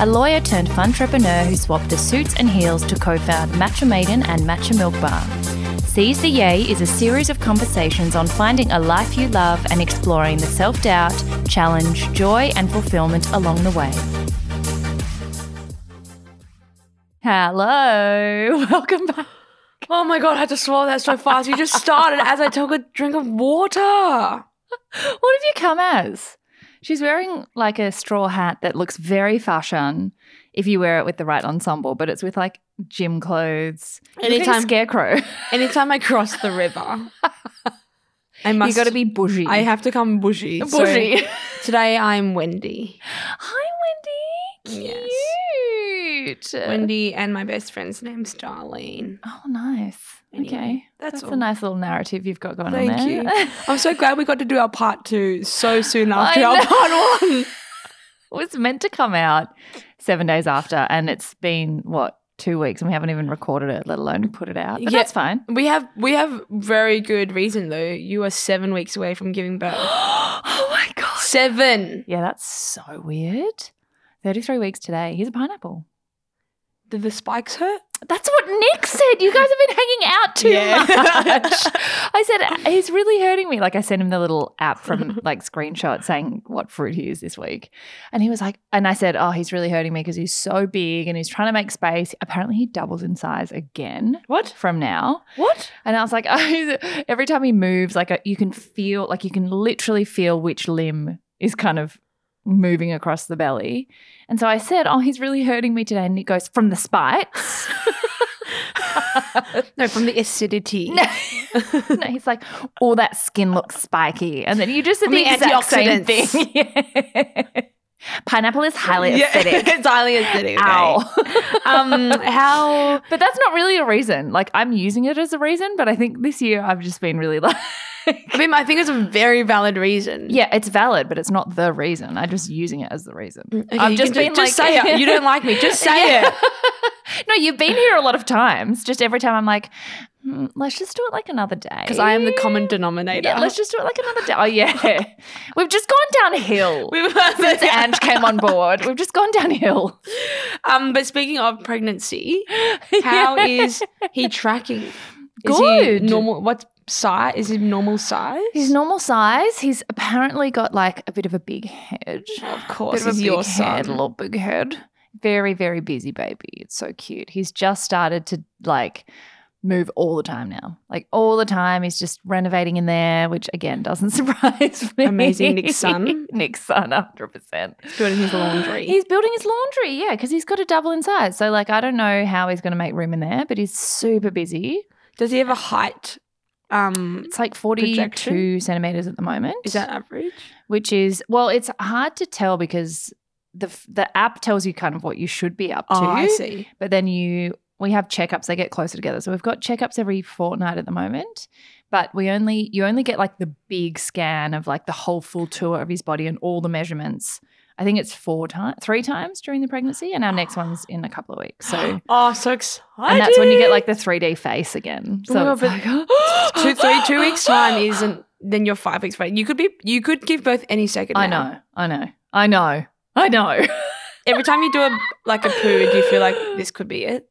a lawyer turned funtrepreneur who swapped the suits and heels to co-found Matcha Maiden and Matcha Milk Bar. Seize the Yay is a series of conversations on finding a life you love and exploring the self-doubt, challenge, joy and fulfillment along the way. Hello, welcome back. Oh my God, I had to swallow that so fast. You just started as I took a drink of water. What have you come as? She's wearing like a straw hat that looks very fashion if you wear it with the right ensemble, but it's with like gym clothes. Anytime scarecrow. Anytime I cross the river, I must. You got to be bougie. I have to come bougie. Bougie. So today I'm Wendy. Hi, Wendy. Cute. Yes. Wendy, and my best friend's name's Darlene. Oh, nice. Anyway, okay, that's a nice little narrative you've got going on there. Thank you. I'm so glad we got to do our part two so soon after our part one. It was meant to come out 7 days after, and it's been, 2 weeks, and we haven't even recorded it, let alone put it out. But yeah, that's fine. We have very good reason, though. You are 7 weeks away from giving birth. Oh, my God. 7. Yeah, that's so weird. 33 weeks today. Here's a pineapple. Did the spikes hurt? That's what Nick said. You guys have been hanging out too much. I said, he's really hurting me. Like I sent him the little app from like screenshot saying what fruit he is this week. And he was like, and I said, oh, he's really hurting me because he's so big and he's trying to make space. Apparently he doubles in size again. What? From now. What? And I was like, oh, every time he moves, like you can feel, like you can literally feel which limb is kind of moving across the belly. And so I said, oh, he's really hurting me today. And he goes, from the spikes. No, from the acidity. No, he's like, all that skin looks spiky. And then you just said the exact same thing. Yeah. Pineapple is highly acidic. It's highly acidic. Ow. Okay. How? But that's not really a reason. Like, I'm using it as a reason, but I think this year I've just been really like. I mean, I think it's a very valid reason. Yeah, it's valid, but it's not the reason. I'm just using it as the reason. Okay, I've just been just like, say it. You don't like me. Just say it. No, you've been here a lot of times. Just every time I'm like, let's just do it like another day. Because I am the common denominator. Yeah, let's just do it like another day. Oh, yeah. We've just gone downhill since Ange came on board. We've just gone downhill. But speaking of pregnancy, how is he tracking? Good. Is he normal? What's size? Is he normal size? He's normal size. He's apparently got like a bit of a big head. Of course, he's your son. A little big head. Very, very busy baby. It's so cute. He's just started to like move all the time now. Like all the time. He's just renovating in there, which again doesn't surprise me. Amazing. Nick's son. Nick's son, 100%. He's building his laundry. He's building his laundry, yeah, because he's got to double in size. So like I don't know how he's going to make room in there, but he's super busy. Does he have a height? It's like 42 centimeters at the moment. Is that average? Which is, well, it's hard to tell because the app tells you kind of what you should be up to. Oh, I see. But then we have checkups. They get closer together. So we've got checkups every fortnight at the moment. But you only get like the big scan of like the whole full tour of his body and all the measurements. I think it's 3 times during the pregnancy, and our next one's in a couple of weeks. So so exciting! And that's when you get like the 3D face again. So oh, it's like, 2 weeks time isn't. Then you're 5 weeks pregnant. You could give birth any second. I know. Every time you do a poo, do you feel like this could be it?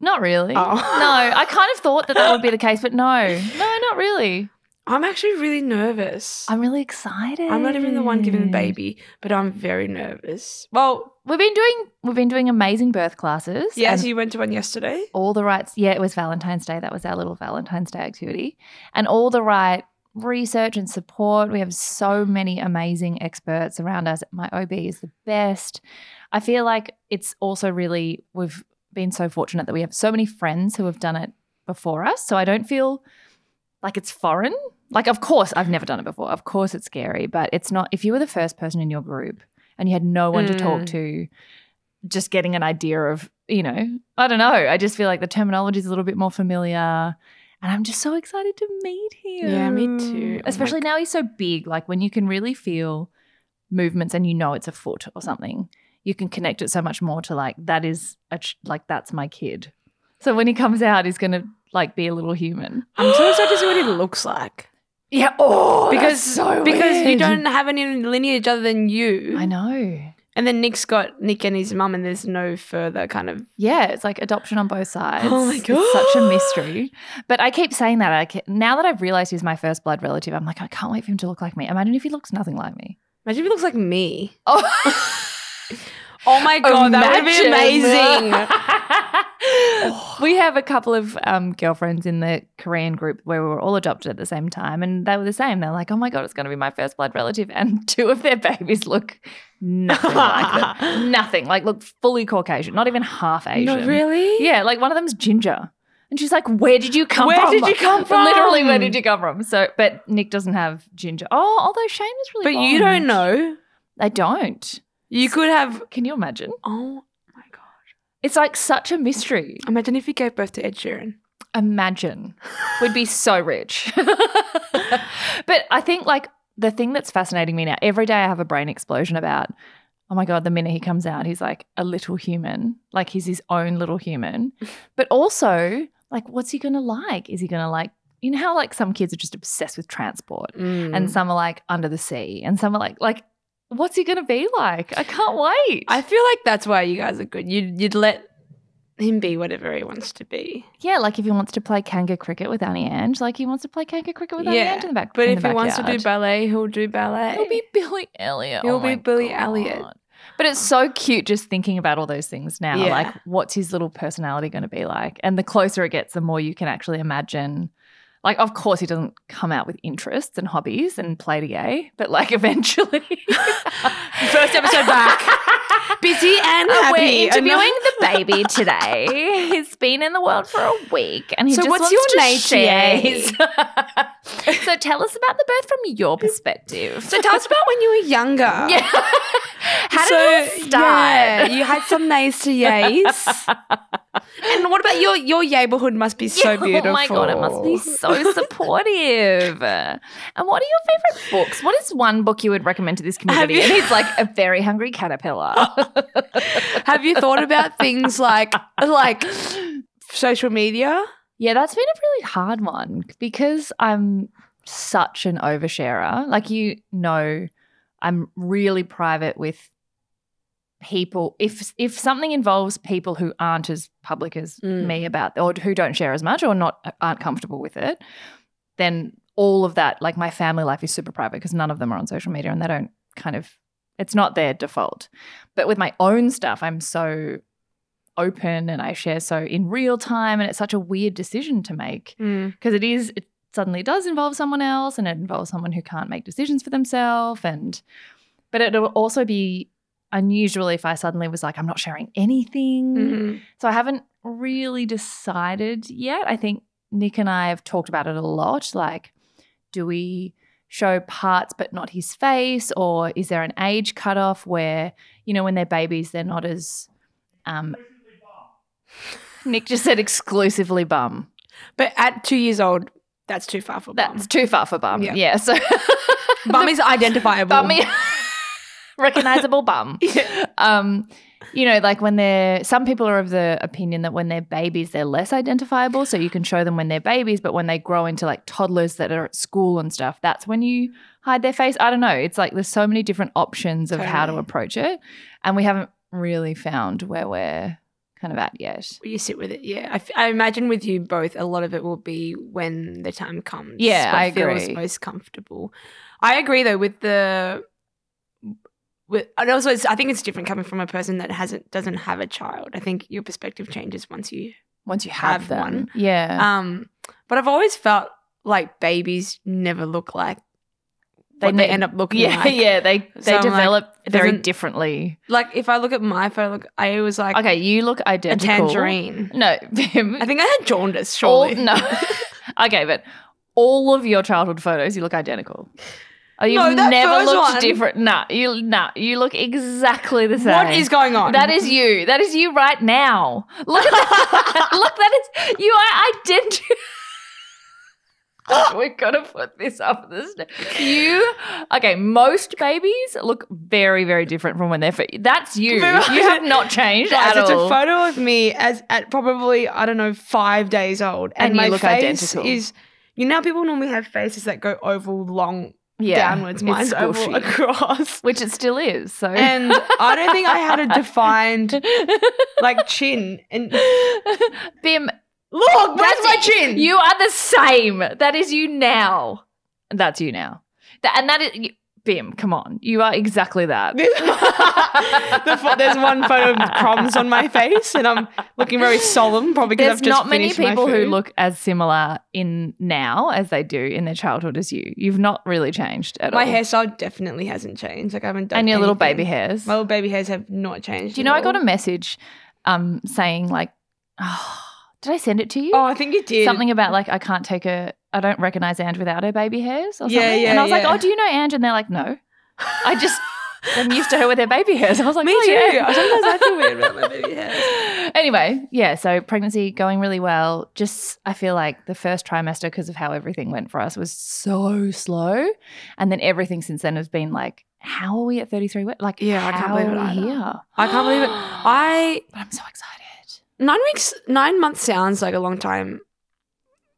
Not really. Oh. No, I kind of thought that would be the case, but no, not really. I'm actually really nervous. I'm really excited. I'm not even the one giving the baby, but I'm very nervous. Well, we've been doing amazing birth classes. Yeah, so you went to one yesterday. All the right, yeah, it was Valentine's Day. That was our little Valentine's Day activity, and all the right research and support. We have so many amazing experts around us. My OB is the best. I feel like it's also really we've been so fortunate that we have so many friends who have done it before us. So I don't feel like it's foreign. Like, of course, I've never done it before. Of course it's scary, but it's not. If you were the first person in your group and you had no one to talk to, just getting an idea of, you know, I don't know. I just feel like the terminology is a little bit more familiar. And I'm just so excited to meet him. Yeah, me too. Especially now he's so big. Like when you can really feel movements and you know it's a foot or something, you can connect it so much more to like that is like that's my kid. So when he comes out, he's going to like be a little human. I'm so excited to see what he looks like. Yeah. Oh, because that's so weird. You don't have any lineage other than you. I know. And then Nick's got Nick and his mum and there's no further kind of. Yeah, it's like adoption on both sides. Oh, my God. It's such a mystery. But I keep saying that. Now that I've realised he's my first blood relative, I'm like, I can't wait for him to look like me. Imagine if he looks nothing like me. Imagine if he looks like me. Oh, oh my God, that would be amazing. We have a couple of girlfriends in the Korean group where we were all adopted at the same time and they were the same. They're like, oh, my God, it's going to be my first blood relative. And two of their babies look nothing like them. Nothing. Like look fully Caucasian, not even half Asian. No, really? Yeah, like one of them's ginger. And she's like, where did you come from? Where did you come from? Literally, where did you come from? So, but Nick doesn't have ginger. Oh, although Shane is really blonde. You don't know. I don't. You could have. Can you imagine? Oh, it's like such a mystery. Imagine if you gave birth to Ed Sheeran. Imagine. We'd be so rich. But I think like the thing that's fascinating me now, every day I have a brain explosion about, oh, my God, the minute he comes out, he's like a little human, like he's his own little human. But also like what's he going to like? Is he going to like, you know how like some kids are just obsessed with transport and some are like under the sea and some are like, what's he going to be like? I can't wait. I feel like that's why you guys are good. You'd let him be whatever he wants to be. Yeah, like if he wants to play kangaroo cricket with Annie Ange, like he wants to play kangaroo cricket with Annie Ange in the back. But if he wants to do ballet, he'll do ballet. He'll be Billy Elliot. He'll be Billy Elliot. But it's so cute just thinking about all those things now, like what's his little personality going to be like? And the closer it gets, the more you can actually imagine. Like, of course, he doesn't come out with interests and hobbies and play to yay, but, like, eventually. First episode back. Busy and happy. We're interviewing the baby today. He's been in the world for a week and he just wants to share. So tell us about the birth from your perspective. So tell us about when you were younger. Yeah. How did it start? Yeah, you had some nays to yays. And what about your neighbourhood must be so beautiful. Oh, my God, it must be so supportive. And what are your favourite books? What is one book you would recommend to this community? And it's like a very hungry caterpillar. Have you thought about things like social media? Yeah, that's been a really hard one because I'm such an oversharer. Like, you know, I'm really private with people. If something involves people who aren't as public as me about, or who don't share as much or aren't comfortable with it, then all of that, like my family life is super private because none of them are on social media and they don't kind of, it's not their default. But with my own stuff, I'm so open and I share so in real time, and it's such a weird decision to make because it suddenly does involve someone else and it involves someone who can't make decisions for themselves. But it will also be unusual if I suddenly was like, I'm not sharing anything. Mm-hmm. So I haven't really decided yet. I think Nick and I have talked about it a lot, like, do we show parts but not his face, or is there an age cutoff where, you know, when they're babies they're not as Nick just said exclusively bum. But at 2 years old, that's too far for bum. That's too far for bum, yeah so bum is identifiable. Recognizable bum. Yeah. You know, like when some people are of the opinion that when they're babies they're less identifiable, so you can show them when they're babies, but when they grow into like toddlers that are at school and stuff, that's when you hide their face. I don't know. It's like there's so many different options of how to approach it, and we haven't really found where we're kind of at yet. You sit with it, yeah. I imagine with you both a lot of it will be when the time comes. Yeah, I agree. What feels most comfortable. I agree though with the... And also I think it's different coming from a person that doesn't have a child. I think your perspective changes once you have one. Yeah. But I've always felt like babies never look like they end up looking like. Yeah, they develop like, very differently. Like if I look at my photo, I was like, okay, you look identical. A tangerine. No. I think I had jaundice, surely. Okay, but all of your childhood photos, you look identical. Oh, you've no, that never looked one. Different. Nah, you look exactly the same. What is going on? That is you. That is you right now. Look at that. Look, that is you are identical. We've got to put this up. Most babies look very, very different from when they're first. That's you. You have not changed at all. It's a photo of me at probably, 5 days old. And my you look face identical. You know, people normally have faces that go oval long downwards. Mine's oval across. Which it still is. So. And I don't think I had a defined, chin. And Bim. Look, that's my chin. You are the same. That is you now. That's you now. And that is, Bim, come on. You are exactly that. There's one photo of crumbs on my face and I'm looking very solemn probably because I've just finished my food. There's not many people who look as similar in now as they do in their childhood as you. You've not really changed at all. My hairstyle definitely hasn't changed. I haven't done And your anything. Little baby hairs. My little baby hairs have not changed. Do you know I got a message saying did I send it to you? Oh, I think you did. Something about I don't recognise Ange without her baby hairs or something. Yeah, and I was like, oh, do you know Ange? And they're like, no. I just am used to her with her baby hairs. I was like, me too. Yeah. Sometimes I feel weird about my baby hairs. Anyway, so pregnancy going really well. Just I feel like the first trimester because of how everything went for us was so slow. And then everything since then has been like, how are we at 33 weeks? I can't believe it either. I can't believe it. But I'm so excited. 9 months sounds like a long time.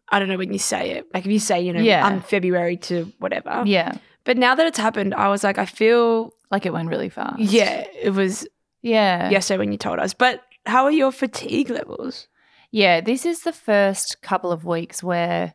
I don't know when you say it. If you say, February to whatever. Yeah. But now that it's happened, I was like, I feel like it went really fast. Yeah. It was yesterday when you told us. But how are your fatigue levels? Yeah. This is the first couple of weeks where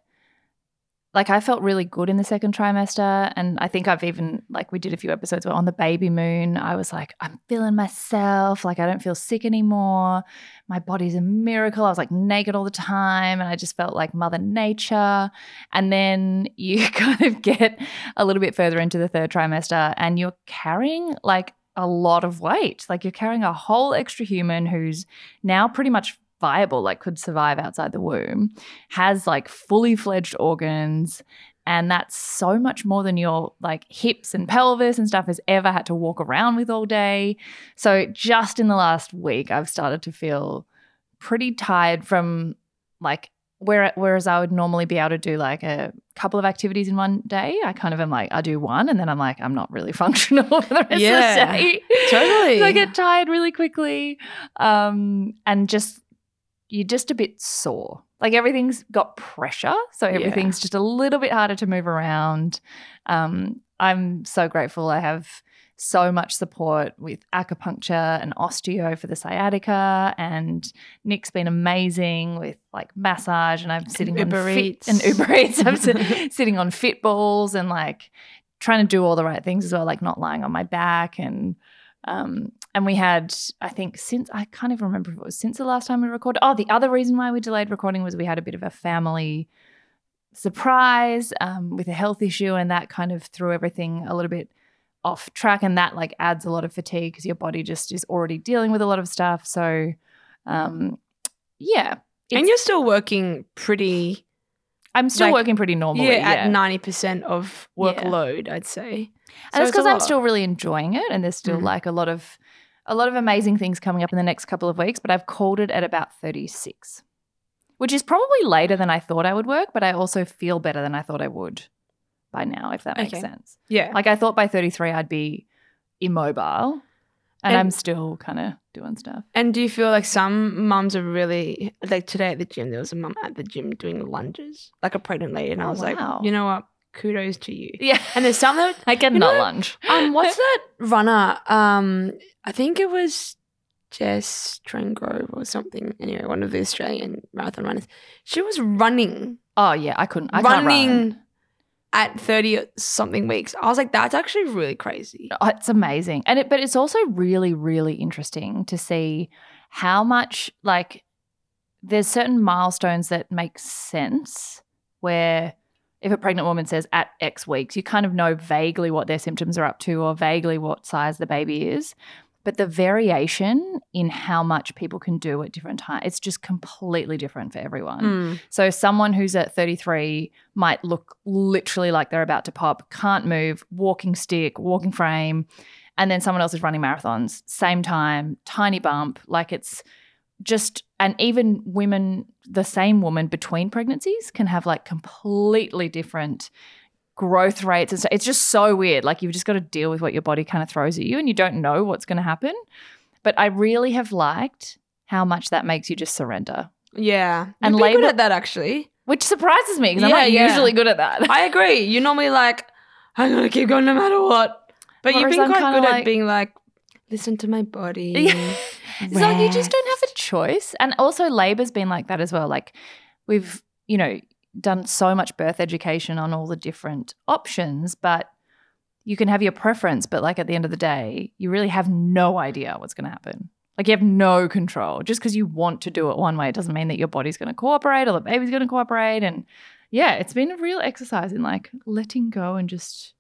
I felt really good in the second trimester, and I think I've even we did a few episodes where on the baby moon I was like, I'm feeling myself, I don't feel sick anymore. My body's a miracle. I was naked all the time and I just felt like Mother Nature. And then you kind of get a little bit further into the third trimester and you're carrying a lot of weight. You're carrying a whole extra human who's now pretty much viable, could survive outside the womb, has fully fledged organs, and that's so much more than your hips and pelvis and stuff has ever had to walk around with all day. So just in the last week I've started to feel pretty tired from whereas I would normally be able to do a couple of activities in one day, I kind of am I do one and then I'm I'm not really functional for the rest of the day. Totally. So I get tired really quickly and just you're just a bit sore. Everything's got pressure, so everything's just a little bit harder to move around. I'm so grateful I have so much support with acupuncture and osteo for the sciatica, and Nick's been amazing with massage, and I'm sitting Uber Eats. I'm sitting on fit balls and trying to do all the right things as well, not lying on my back and we had, I think, since I can't even remember if it was since the last time we recorded. Oh, the other reason why we delayed recording was we had a bit of a family surprise with a health issue, and that kind of threw everything a little bit off track, and that adds a lot of fatigue because your body just is already dealing with a lot of stuff. So, and you're still working pretty. I'm still working pretty normally. Yeah, at 90% of workload, I'd say. And that's because I'm still really enjoying it, and there's still a lot of amazing things coming up in the next couple of weeks, but I've called it at about 36, which is probably later than I thought I would work, but I also feel better than I thought I would by now, if that makes sense. Yeah. I thought by 33 I'd be immobile, and I'm still kind of doing stuff. And do you feel some mums are really today at the gym, there was a mum at the gym doing lunges, a pregnant lady, and I was like, you know what? Kudos to you. Yeah. And there's some that I cannot lunge. What's that runner? I think it was Jess Trengrove or something. Anyway, one of the Australian marathon runners. She was running. Oh yeah, I couldn't. I can't run. At 30 something weeks. I was like, that's actually really crazy. Oh, it's amazing, but it's also really, really interesting to see how much there's certain milestones that make sense where. If a pregnant woman says at X weeks, you kind of know vaguely what their symptoms are up to or vaguely what size the baby is. But the variation in how much people can do at different times, it's just completely different for everyone. Mm. So someone who's at 33 might look literally like they're about to pop, can't move, walking stick, walking frame, and then someone else is running marathons, same time, tiny bump, like it's just, and even women, the same woman between pregnancies can have like completely different growth rates and so it's just so weird. Like you've just got to deal with what your body kind of throws at you and you don't know what's going to happen. But I really have liked how much that makes you just surrender. Yeah. And you're good at that actually. Which surprises me because I'm not usually good at that. I agree. You're normally like, I'm going to keep going no matter what. But you've been quite good at being like, listen to my body. It's like you just don't have a choice. And also labor's been like that as well. Like we've, you know, done so much birth education on all the different options, but you can have your preference, but like at the end of the day, you really have no idea what's going to happen. Like you have no control. Just because you want to do it one way, it doesn't mean that your body's going to cooperate or the baby's going to cooperate. And yeah, it's been a real exercise in like letting go and just,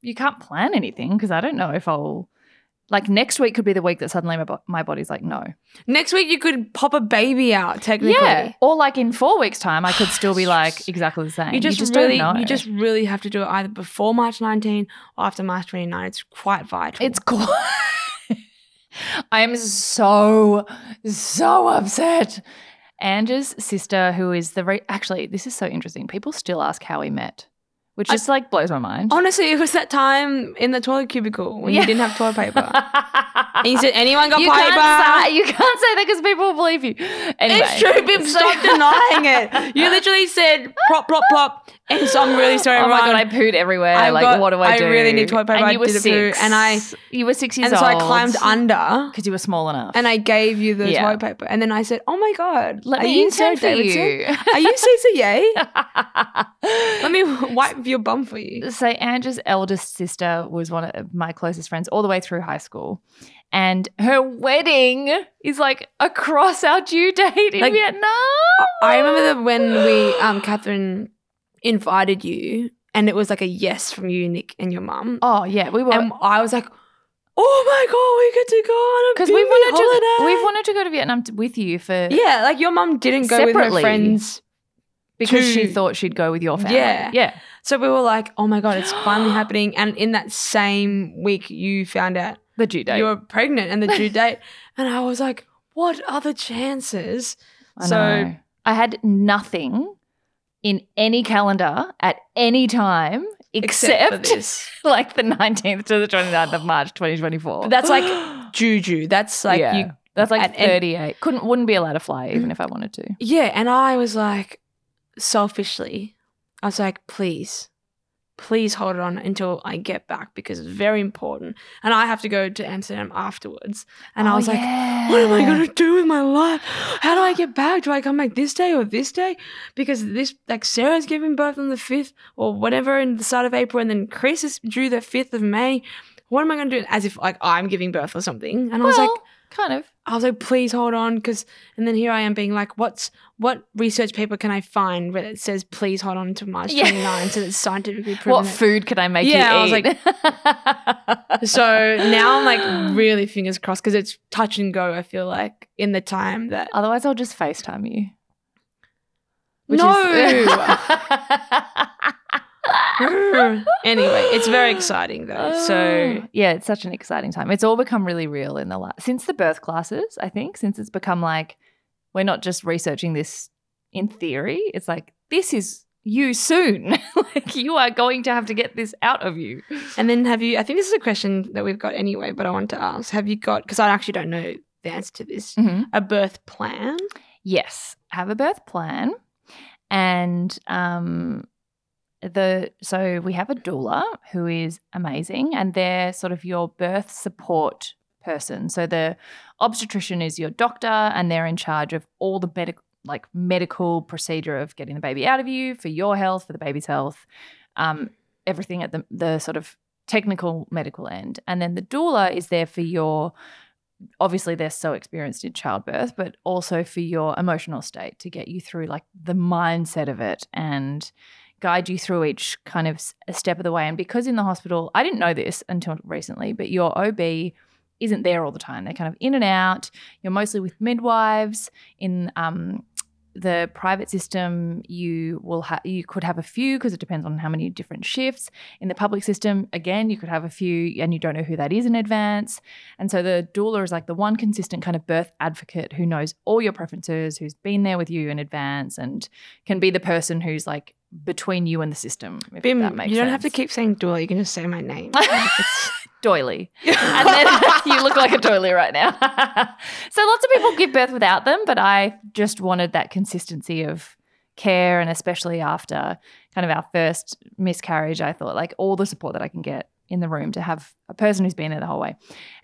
you can't plan anything because I don't know if I'll, like next week could be the week that suddenly my body's like, no. Next week you could pop a baby out technically. Yeah, or like in 4 weeks' time I could still be like exactly the same. You just really have to do it either before March 19 or after March 29. It's quite vital. It's cool. I am so upset. Ange's sister who is actually this is so interesting. People still ask how we met. Which just like blows my mind. Honestly, it was that time in the toilet cubicle when you didn't have toilet paper. And you said, anyone got paper? You can't say that because people will believe you. Anyway. It's true. People stop denying it. You literally said, plop, plop, plop. And so I'm really sorry, everyone. Oh, my God, I pooed everywhere. What do I do? I really need toilet paper. And you were six. You were 6 years old. And so I climbed under. Because you were small enough. And I gave you the toilet paper. And then I said, oh, my God. Let me intern for you. Are you Seize the Yay? Let me wipe your bum for you. So Ange's eldest sister was one of my closest friends all the way through high school. And her wedding is like across our due date in Vietnam. I remember when we, Catherine invited you and it was like a yes from you, Nick, and your mum. Oh, yeah. We were. And I was like, oh, my God, we get to go on a because we've wanted to go to Vietnam with you for. Yeah, like your mum didn't go with her friends. Because she thought she'd go with your family. Yeah. So we were like, oh, my God, it's finally happening. And in that same week you found out the due date. You were pregnant and the due date. And I was like, what are the chances? I know. I had nothing in any calendar at any time except for this. Like the 19th to the 29th of March 2024. But that's like juju. That's like you. That's like at 38. Wouldn't be allowed to fly even if I wanted to. Yeah, and I was like, selfishly, I was like, please hold on until I get back because it's very important and I have to go to Amsterdam afterwards. And I was like, what am I going to do with my life? How do I get back? Do I come back this day or this day? Because this, like, Sarah's giving birth on the 5th or whatever in the start of April and then Chris is due the 5th of May. What am I going to do? As if, like, I'm giving birth or something. And I was like, kind of. I was like, please hold on, because, and then here I am being like, what research paper can I find where it says please hold on to March 29 so it's scientifically proven? What food can I make you eat? I was like, so now I'm like really fingers crossed because it's touch and go. I feel like in the time that otherwise I'll just FaceTime you. Anyway, it's very exciting though. So yeah, it's such an exciting time. It's all become really real in the since the birth classes, I think, since it's become like we're not just researching this in theory. It's like this is you soon. Like you are going to have to get this out of you. And then I think this is a question that we've got anyway, but I wanted to ask, have you got, because I actually don't know the answer to this, a birth plan? Yes, I have a birth plan and so we have a doula who is amazing and they're sort of your birth support person. So the obstetrician is your doctor and they're in charge of all the medical procedure of getting the baby out of you, for your health, for the baby's health, everything at the sort of technical medical end. And then the doula is there for your, obviously they're so experienced in childbirth, but also for your emotional state to get you through like the mindset of it and guide you through each kind of step of the way. And because in the hospital, I didn't know this until recently, but your OB isn't there all the time. They're kind of in and out. You're mostly with midwives. In the private system, you could have a few, because it depends on how many different shifts. In the public system, again, you could have a few and you don't know who that is in advance. And so the doula is like the one consistent kind of birth advocate who knows all your preferences, who's been there with you in advance, and can be the person who's like between you and the system, if Bim, that makes sense. You don't have to keep saying doula. You can just say my name. Doily. And then you look like a doily right now. So lots of people give birth without them, but I just wanted that consistency of care, and especially after kind of our first miscarriage, I thought like all the support that I can get in the room to have a person who's been there the whole way.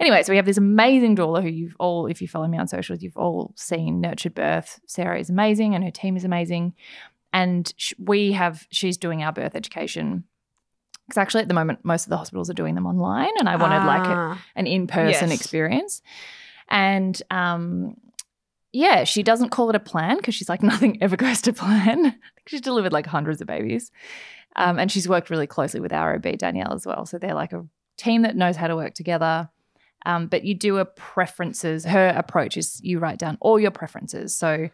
Anyway, so we have this amazing doula who you've all, if you follow me on socials, you've all seen Nurtured Birth. Sarah is amazing and her team is amazing. And she's doing our birth education, because actually at the moment most of the hospitals are doing them online, and I wanted like an in-person experience. And she doesn't call it a plan, because she's like, nothing ever goes to plan. I think she's delivered like hundreds of babies. And she's worked really closely with our OB, Danielle, as well. So they're like a team that knows how to work together. But you do a preferences. Her approach is you write down all your preferences. So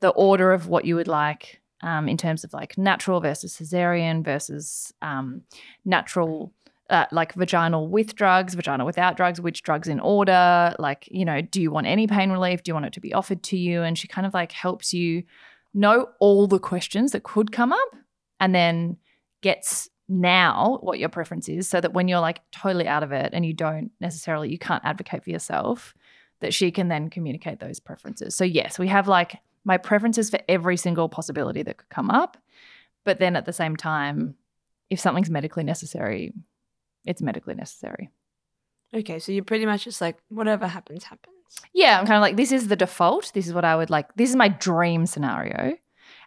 the order of what you would like, in terms of like natural versus cesarean versus natural, like vaginal with drugs, vaginal without drugs, which drugs in order, like, you know, do you want any pain relief? Do you want it to be offered to you? And she kind of like helps you know all the questions that could come up, and then gets now what your preference is, so that when you're like totally out of it and you can't advocate for yourself, that she can then communicate those preferences. So yes, we have like my preferences for every single possibility that could come up. But then at the same time, if something's medically necessary, it's medically necessary. Okay, so you're pretty much just like, whatever happens, happens. Yeah, I'm kind of like, this is the default. This is what I would like. This is my dream scenario.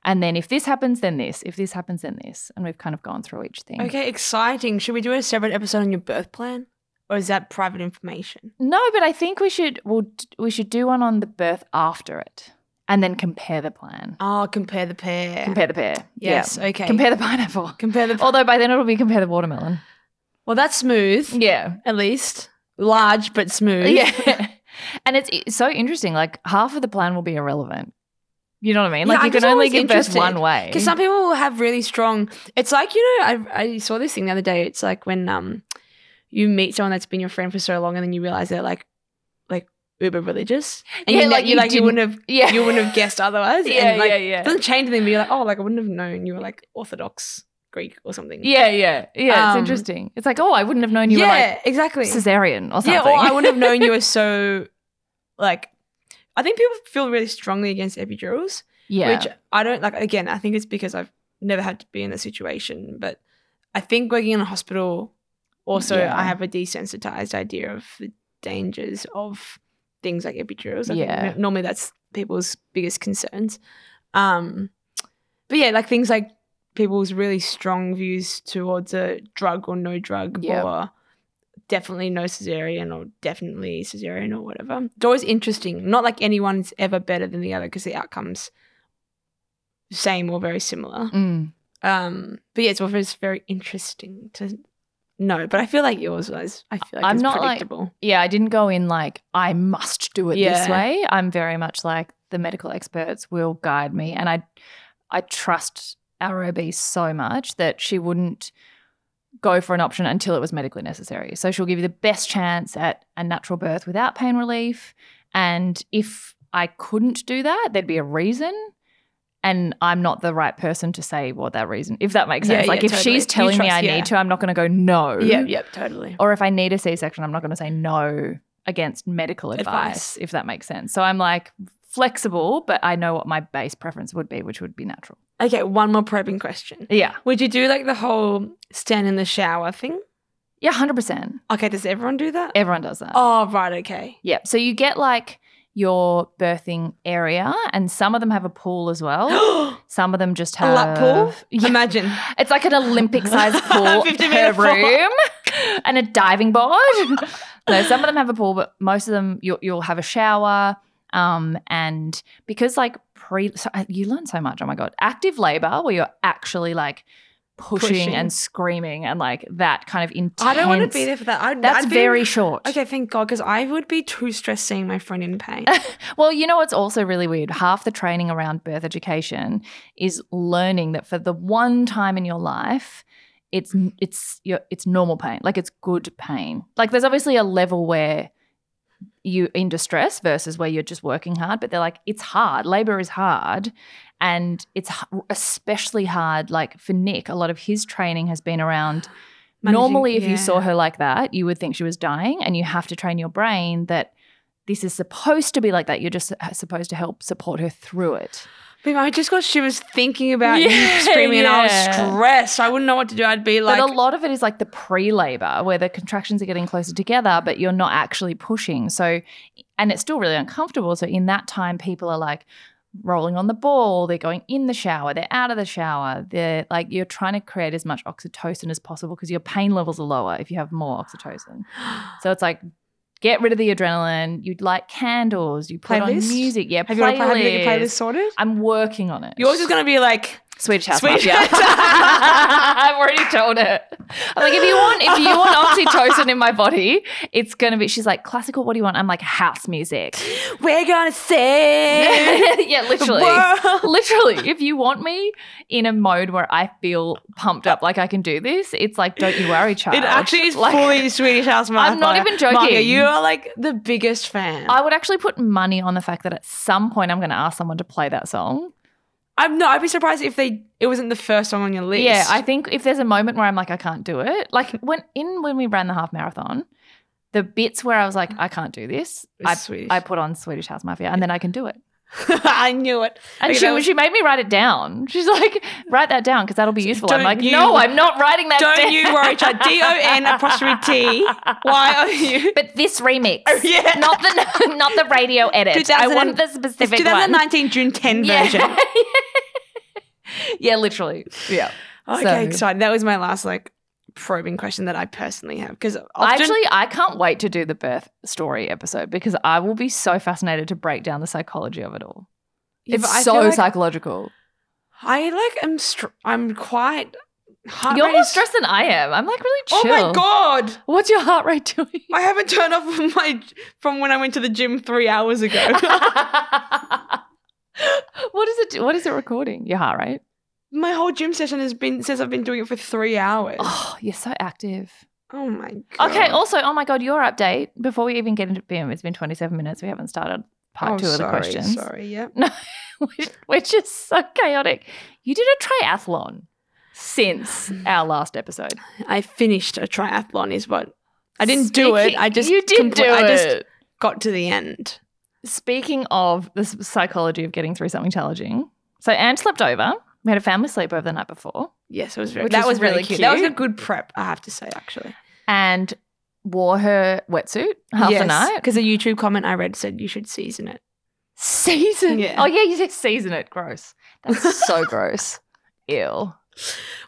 And then if this happens, then this. If this happens, then this. And we've kind of gone through each thing. Okay, exciting. Should we do a separate episode on your birth plan? Or is that private information? No, but I think we should do one on the birth after it. And then compare the plan. Oh, compare the pear. Compare the pear. Yes, yeah. Okay. Compare the pineapple. Although by then it'll be compare the watermelon. Well, that's smooth. Yeah. At least. Large but smooth. Yeah. And it's so interesting. Like half of the plan will be irrelevant. You know what I mean? Like you can only give birth one way. Because some people will have really strong – it's like, you know, I saw this thing the other day. It's like when you meet someone that's been your friend for so long, and then you realise they're like uber religious, and you wouldn't have guessed otherwise. It doesn't change anything, but you're like, oh, like I wouldn't have known you were like Orthodox Greek or something. It's interesting. It's like, oh, I wouldn't have known you were like exactly cesarean or something. Yeah, or I wouldn't have known you were so like. I think people feel really strongly against epidurals. Yeah, which I don't like. Again, I think it's because I've never had to be in that situation, but I think working in a hospital also, I have a desensitized idea of the dangers of things like epidurals. I think normally that's people's biggest concerns. But yeah, like things like people's really strong views towards a drug or no drug or definitely no cesarean or definitely cesarean or whatever. It's always interesting. Not like anyone's ever better than the other, because the outcome's same or very similar. Mm. But yeah, it's always very interesting to no, but I feel like yours was. I feel like I'm it's not predictable. Like, yeah, I didn't go in like I must do it this way. I'm very much like the medical experts will guide me, and I trust our OB so much that she wouldn't go for an option until it was medically necessary. So she'll give you the best chance at a natural birth without pain relief, and if I couldn't do that, there'd be a reason. And I'm not the right person to say what that reason, if that makes sense. If she's telling me I need to, I'm not going to go no. Yep, totally. Or if I need a C-section, I'm not going to say no against medical advice, if that makes sense. So I'm like flexible, but I know what my base preference would be, which would be natural. Okay, one more probing question. Yeah. Would you do like the whole stand in the shower thing? Yeah, 100%. Okay, does everyone do that? Everyone does that. Oh, right, okay. Yeah, so you get like your birthing area, and some of them have a pool as well. Some of them just have a lap pool. Yeah. Imagine it's like an Olympic-sized pool per room, and a diving board. No, some of them have a pool, but most of them you'll have a shower. And because like you learn so much. Oh my god, active labor, where you're actually like pushing and screaming and like that kind of intense. I don't want to be there for that. That's very short. Okay, thank God, because I would be too stressed seeing my friend in pain. Well, you know what's also really weird? Half the training around birth education is learning that for the one time in your life, it's normal pain, like it's good pain. Like there's obviously a level where you're in distress versus where you're just working hard, but they're like, it's hard. Labor is hard, and it's especially hard, like for Nick, a lot of his training has been around normally if you saw her like that, you would think she was dying, and you have to train your brain that this is supposed to be like that. You're just supposed to help support her through it. But I just got, she was thinking about you screaming and I was stressed. I wouldn't know what to do. I'd be like. But a lot of it is like the pre-labor where the contractions are getting closer together but you're not actually pushing. So, and it's still really uncomfortable. So in that time people are like rolling on the ball, they're going in the shower, they're out of the shower. They're like, you're trying to create as much oxytocin as possible because your pain levels are lower if you have more oxytocin. So it's like, get rid of the adrenaline. You'd light candles. You put on music. Yeah, have playlist. Have you got your playlist sorted? I'm working on it. Yours is going to be like Swedish House Mafia. I've already told her. I'm like, if you want oxytocin in my body, it's going to be. She's like, classical, what do you want? I'm like, house music. We're going to sing. Yeah, literally. Literally. If you want me in a mode where I feel pumped up like I can do this, it's like, don't you worry, child. It actually is like, fully Swedish House Mafia. I'm not even joking. Mafia, you are like the biggest fan. I would actually put money on the fact that at some point I'm going to ask someone to play that song. I'd be surprised if it wasn't the first song on your list. Yeah, I think if there's a moment where I'm like, I can't do it. Like when we ran the half marathon, the bits where I was like, I can't do this, I put on Swedish House Mafia and then I can do it. I knew it. And okay, she made me write it down. She's like, write that down because that'll be useful. I'm like, no, I'm not writing that down. Don't you worry, child. DON'_T YOU. But this remix. Oh, yeah. Not the radio edit. I want the specific 2019 one. 2019 June 10 version. Yeah, literally. Yeah. Okay, so exciting. That was my last probing question that I personally have because actually I can't wait to do the birth story episode because I will be so fascinated to break down the psychology of it all. It's so psychological. I'm quite. You're more stressed than I am. I'm really chill. Oh my God. What's your heart rate doing? I haven't turned off from when I went to the gym 3 hours ago. What is it recording? Your heart rate? My whole gym session has been since I've been doing it for 3 hours. Oh, you're so active. Oh, my God. Okay, also, oh, my God, your update, before we even get into BIM, it's been 27 minutes. We haven't started part two of the questions. Sorry, yeah. No, we're just so chaotic. You did a triathlon since our last episode. I finished a triathlon is what – I didn't do it. I just – You did do it. I just got to the end. Speaking of the psychology of getting through something challenging, so Anne slept over. We had a family sleepover the night before. Yes, it was very. That was really cute. That was a good prep, I have to say, actually. And wore her wetsuit half the night because a YouTube comment I read said you should season it. Season? Yeah. Oh yeah, you said season it. Gross. That's so gross. Ew.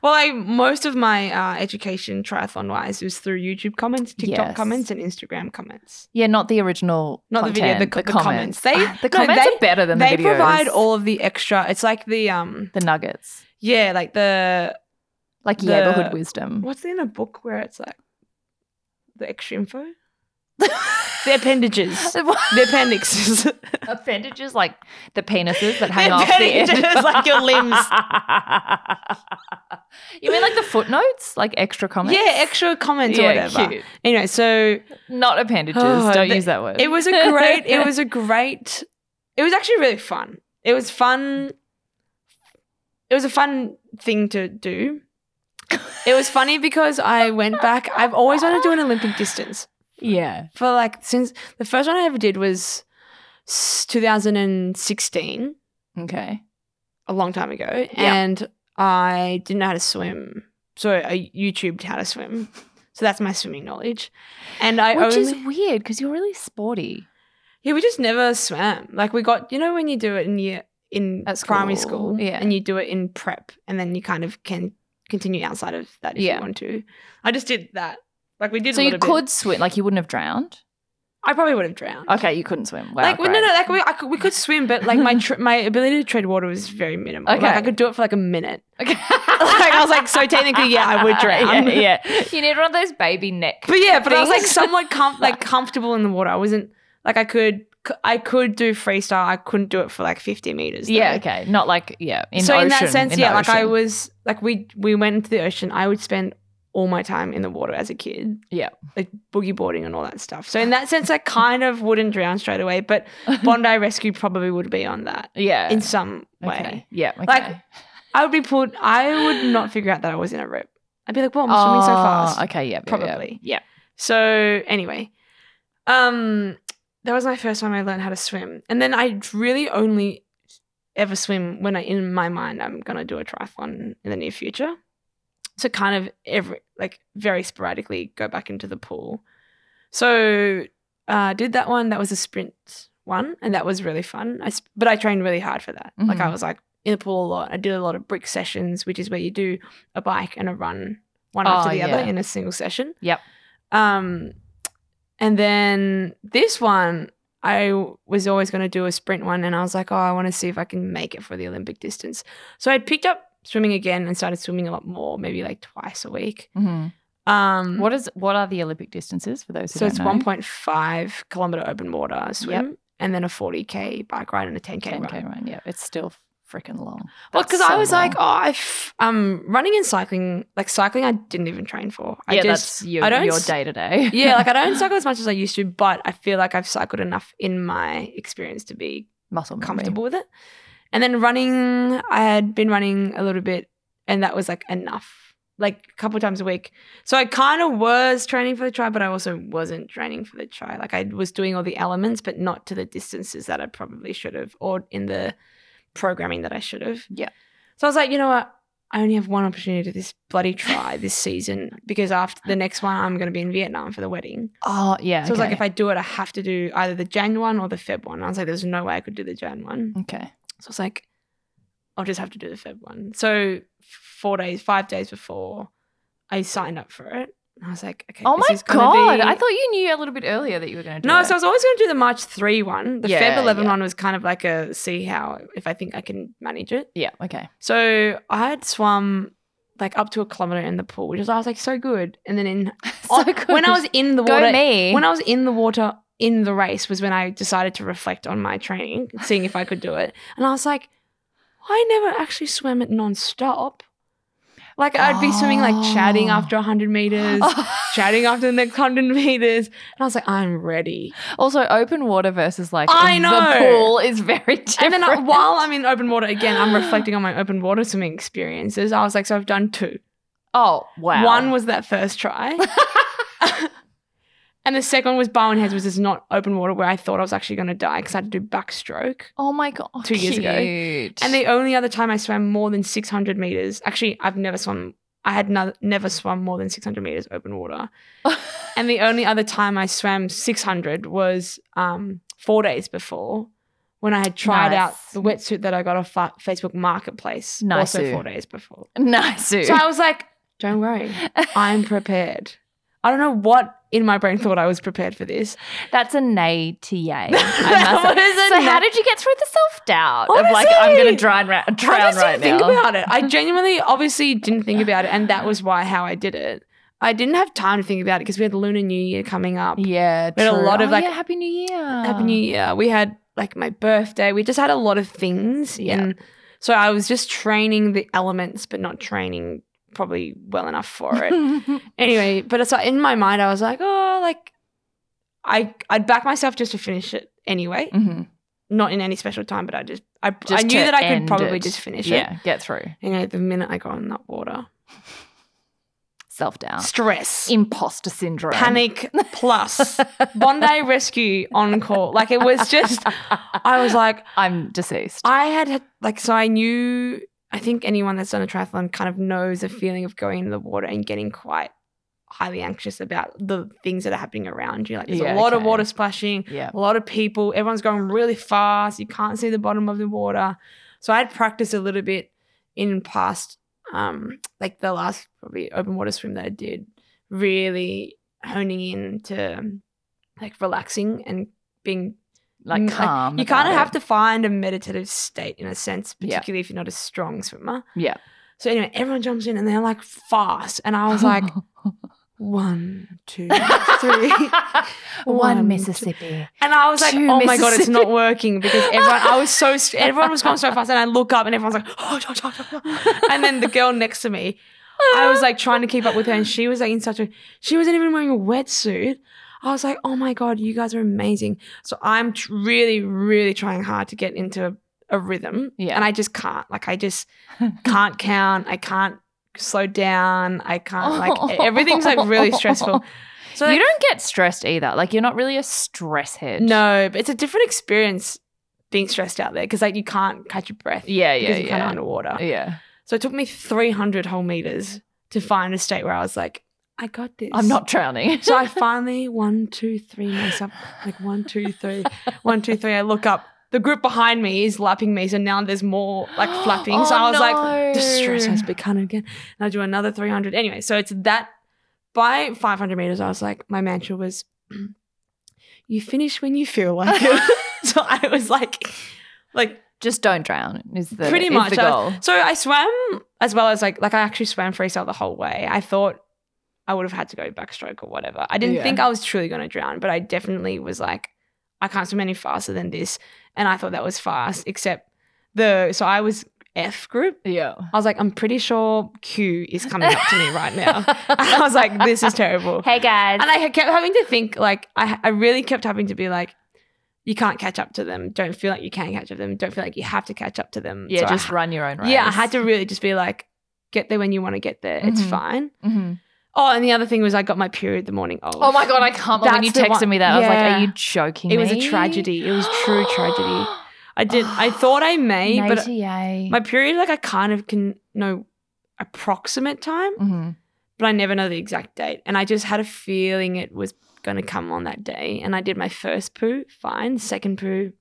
Well, most of my education triathlon-wise was through YouTube comments, TikTok comments and Instagram comments. Yeah, not the original content, the video, the comments. The comments are better than the videos. They provide all of the extra. It's like the nuggets. Yeah, like the – Like neighborhood wisdom. What's in a book where it's like the extra info? The appendages. The appendixes. Appendages like the penises that hang off the end. Appendages like your limbs. You mean like the footnotes? Like extra comments? Yeah, extra comments or whatever. Cute. Anyway, so. Not appendages. Don't use that word. It was a great, it was actually really fun. It was fun. It was a fun thing to do. It was funny because I went back. I've always wanted to do an Olympic distance. Yeah. For since the first one I ever did was 2016. Okay. A long time ago. Yeah. And I didn't know how to swim. So I YouTubed how to swim. So that's my swimming knowledge. And Which is weird because you're really sporty. Yeah, we just never swam. We got, when you do it in primary school and you do it in prep and then you kind of can continue outside of that if you want to. I just did that. We did. So you could swim. You wouldn't have drowned. I probably would have drowned. Okay, you couldn't swim. Wow, like, well, no, like we could swim, but like my ability to tread water was very minimal. Okay. Like I could do it for like a minute. Okay. Like I was like, so technically, yeah, I would drown. Yeah, yeah. You need one of those baby neck. But yeah, but things. I was like somewhat comfortable in the water. I wasn't like I could do freestyle. I couldn't do it for like 50 meters. Though. Yeah, okay. Not like yeah. In so ocean, in that sense, in yeah, like ocean. I was like we went into the ocean. I would spend all my time in the water as a kid. Yeah. Like boogie boarding and all that stuff. So in that sense, I kind of wouldn't drown straight away, but Bondi Rescue probably would be on that. Yeah. In some way. Okay. Yeah. Okay. Like I would not figure out that I was in a rope. I'd be like, well, I'm swimming so fast. Okay, yeah. Probably. Yeah. So anyway, that was my first time I learned how to swim. And then I really only ever swim when in my mind, I'm going to do a triathlon in the near future. So kind of very sporadically go back into the pool. So did that one. That was a sprint one and that was really fun. But I trained really hard for that. Mm-hmm. Like I was like in the pool a lot. I did a lot of brick sessions, which is where you do a bike and a run one after the other in a single session. Yep. And then this one I was always going to do a sprint one and I was like, oh, I want to see if I can make it for the Olympic distance. So I'd picked up swimming again and started swimming a lot more, maybe like twice a week. Mm-hmm. What are the Olympic distances for those who don't know? So it's 1.5 kilometre open water swim and then a 40K bike ride and a 10K run. Yeah, it's still freaking long. Well, because I was like, running and cycling, like cycling I didn't even train for. That's your day-to-day. Yeah, like I don't cycle as much as I used to, but I feel like I've cycled enough in my experience to be muscle comfortable with it. And then running, I had been running a little bit and that was like enough, like a couple of times a week. So I kind of was training for the tri, but I also wasn't training for the tri. Like I was doing all the elements but not to the distances that I probably should have or in the programming that I should have. Yeah. So I was like, you know what, I only have one opportunity to this bloody tri this season because after the next one I'm going to be in Vietnam for the wedding. Oh, yeah. So I was like, if I do it, I have to do either the Jan one or the Feb one. I was like, there's no way I could do the Jan one. Okay. So I was like, I'll just have to do the Feb one. So 5 days before I signed up for it, I was like, okay. Oh, my God. I thought you knew a little bit earlier that you were going to do it. No, so I was always going to do the March 3 one. The Feb 11 one was kind of like a see how, if I think I can manage it. Yeah, okay. So I had swum like up to a kilometre in the pool, which I was like so good. And then when I was in the water. Go me. When I was in the water in the race was when I decided to reflect on my training, seeing if I could do it. And I was like, I never actually swam it nonstop. Like I'd be swimming like chatting after 100 metres, chatting after the next 100 metres. And I was like, I'm ready. Also open water versus like the pool is very different. And then while I'm in open water, again, I'm reflecting on my open water swimming experiences. I was like, so I've done two. Oh, wow. One was that first try. And the second was Barwon Heads, which is not open water, where I thought I was actually going to die because I had to do backstroke. Oh, my God. 2 years ago. And the only other time I swam more than 600 metres, actually I've never swum, I had never swum more than 600 metres open water. And the only other time I swam 600 was 4 days before when I had tried out the wetsuit that I got off Facebook Marketplace. Nice. Also 4 days before. Nice. So I was like, don't worry, I'm prepared. I don't know what in my brain thought I was prepared for this. That's a nay to yay. So how did you get through the self-doubt of like, I'm going to drown right now? I didn't think about it. I genuinely obviously didn't think about it, and that was how I did it. I didn't have time to think about it because we had Lunar New Year coming up. Yeah, true. We had a lot of like Happy New Year. Happy New Year. We had like my birthday. We just had a lot of things. Yeah. And so I was just training the elements but not training probably well enough for it. Anyway, but it's like in my mind I was like, oh, like I'd back myself just to finish it anyway. Mm-hmm. Not in any special time, but I knew that I could probably just finish it. Yeah, get through. You know, the minute I got in that water. Self-doubt. Stress. Imposter syndrome. Panic plus. Bondi Rescue on call. Like it was just, I was like. I'm deceased. I had like, so I knew, I think anyone that's done a triathlon kind of knows the feeling of going into the water and getting quite highly anxious about the things that are happening around you. Like there's a lot of water splashing, a lot of people, everyone's going really fast, you can't see the bottom of the water. So I had practiced a little bit in past, like the last probably open water swim that I did, really honing in to like relaxing and being like calm. You kind of have to find a meditative state in a sense, particularly if you're not a strong swimmer. Yeah. So anyway, everyone jumps in and they're like fast, and I was like, 1, 2, 3, one Mississippi, two. And I was like, oh my god, it's not working because everyone was going so fast, and I look up and everyone's like, oh. And then the girl next to me, I was like trying to keep up with her, and she was like she wasn't even wearing a wetsuit. I was like, oh my god, you guys are amazing. So I'm really, really trying hard to get into a rhythm, and I just can't. Like I just can't count. I can't slow down. I can't, like, everything's like really stressful. So you don't get stressed either. Like you're not really a stress head. No, but it's a different experience being stressed out there because like you can't catch your breath. Yeah. Because you're kind of underwater. Yeah. So it took me 300 whole meters to find a state where I was like, I got this. I'm not drowning. So I finally 1, 2, 3 myself. Like 1, 2, 3, 1, 2, 3. I look up. The group behind me is lapping me, so now there's more like flapping. Oh, so I was like, the stress has begun again. And I do another 300. Anyway, so it's that. By 500 meters, I was like, my mantra was, you finish when you feel like it. So I was like, just don't drown is the pretty much the goal. So I swam as well as like I actually swam freestyle the whole way. I thought I would have had to go backstroke or whatever. I didn't think I was truly going to drown, but I definitely was like, I can't swim any faster than this. And I thought that was fast, except so I was F group. Yeah. I was like, I'm pretty sure Q is coming up to me right now. And I was like, this is terrible. Hey, guys. And I kept having to think, like, I really kept having to be like, you can't catch up to them. Don't feel like you can catch up to them. Don't feel like you have to catch up to them. Yeah, so just run your own race. Yeah, I had to really just be like, get there when you want to get there. Mm-hmm. It's fine. Mm-hmm. Oh, and the other thing was I got my period the morning of. Oh, my God, I can't believe when you texted me that. Yeah. I was like, are you joking me? It was a tragedy. It was true tragedy. I thought I may, but my period, like I kind of can know approximate time, mm-hmm. but I never know the exact date. And I just had a feeling it was going to come on that day. And I did my first poo, fine, second poo.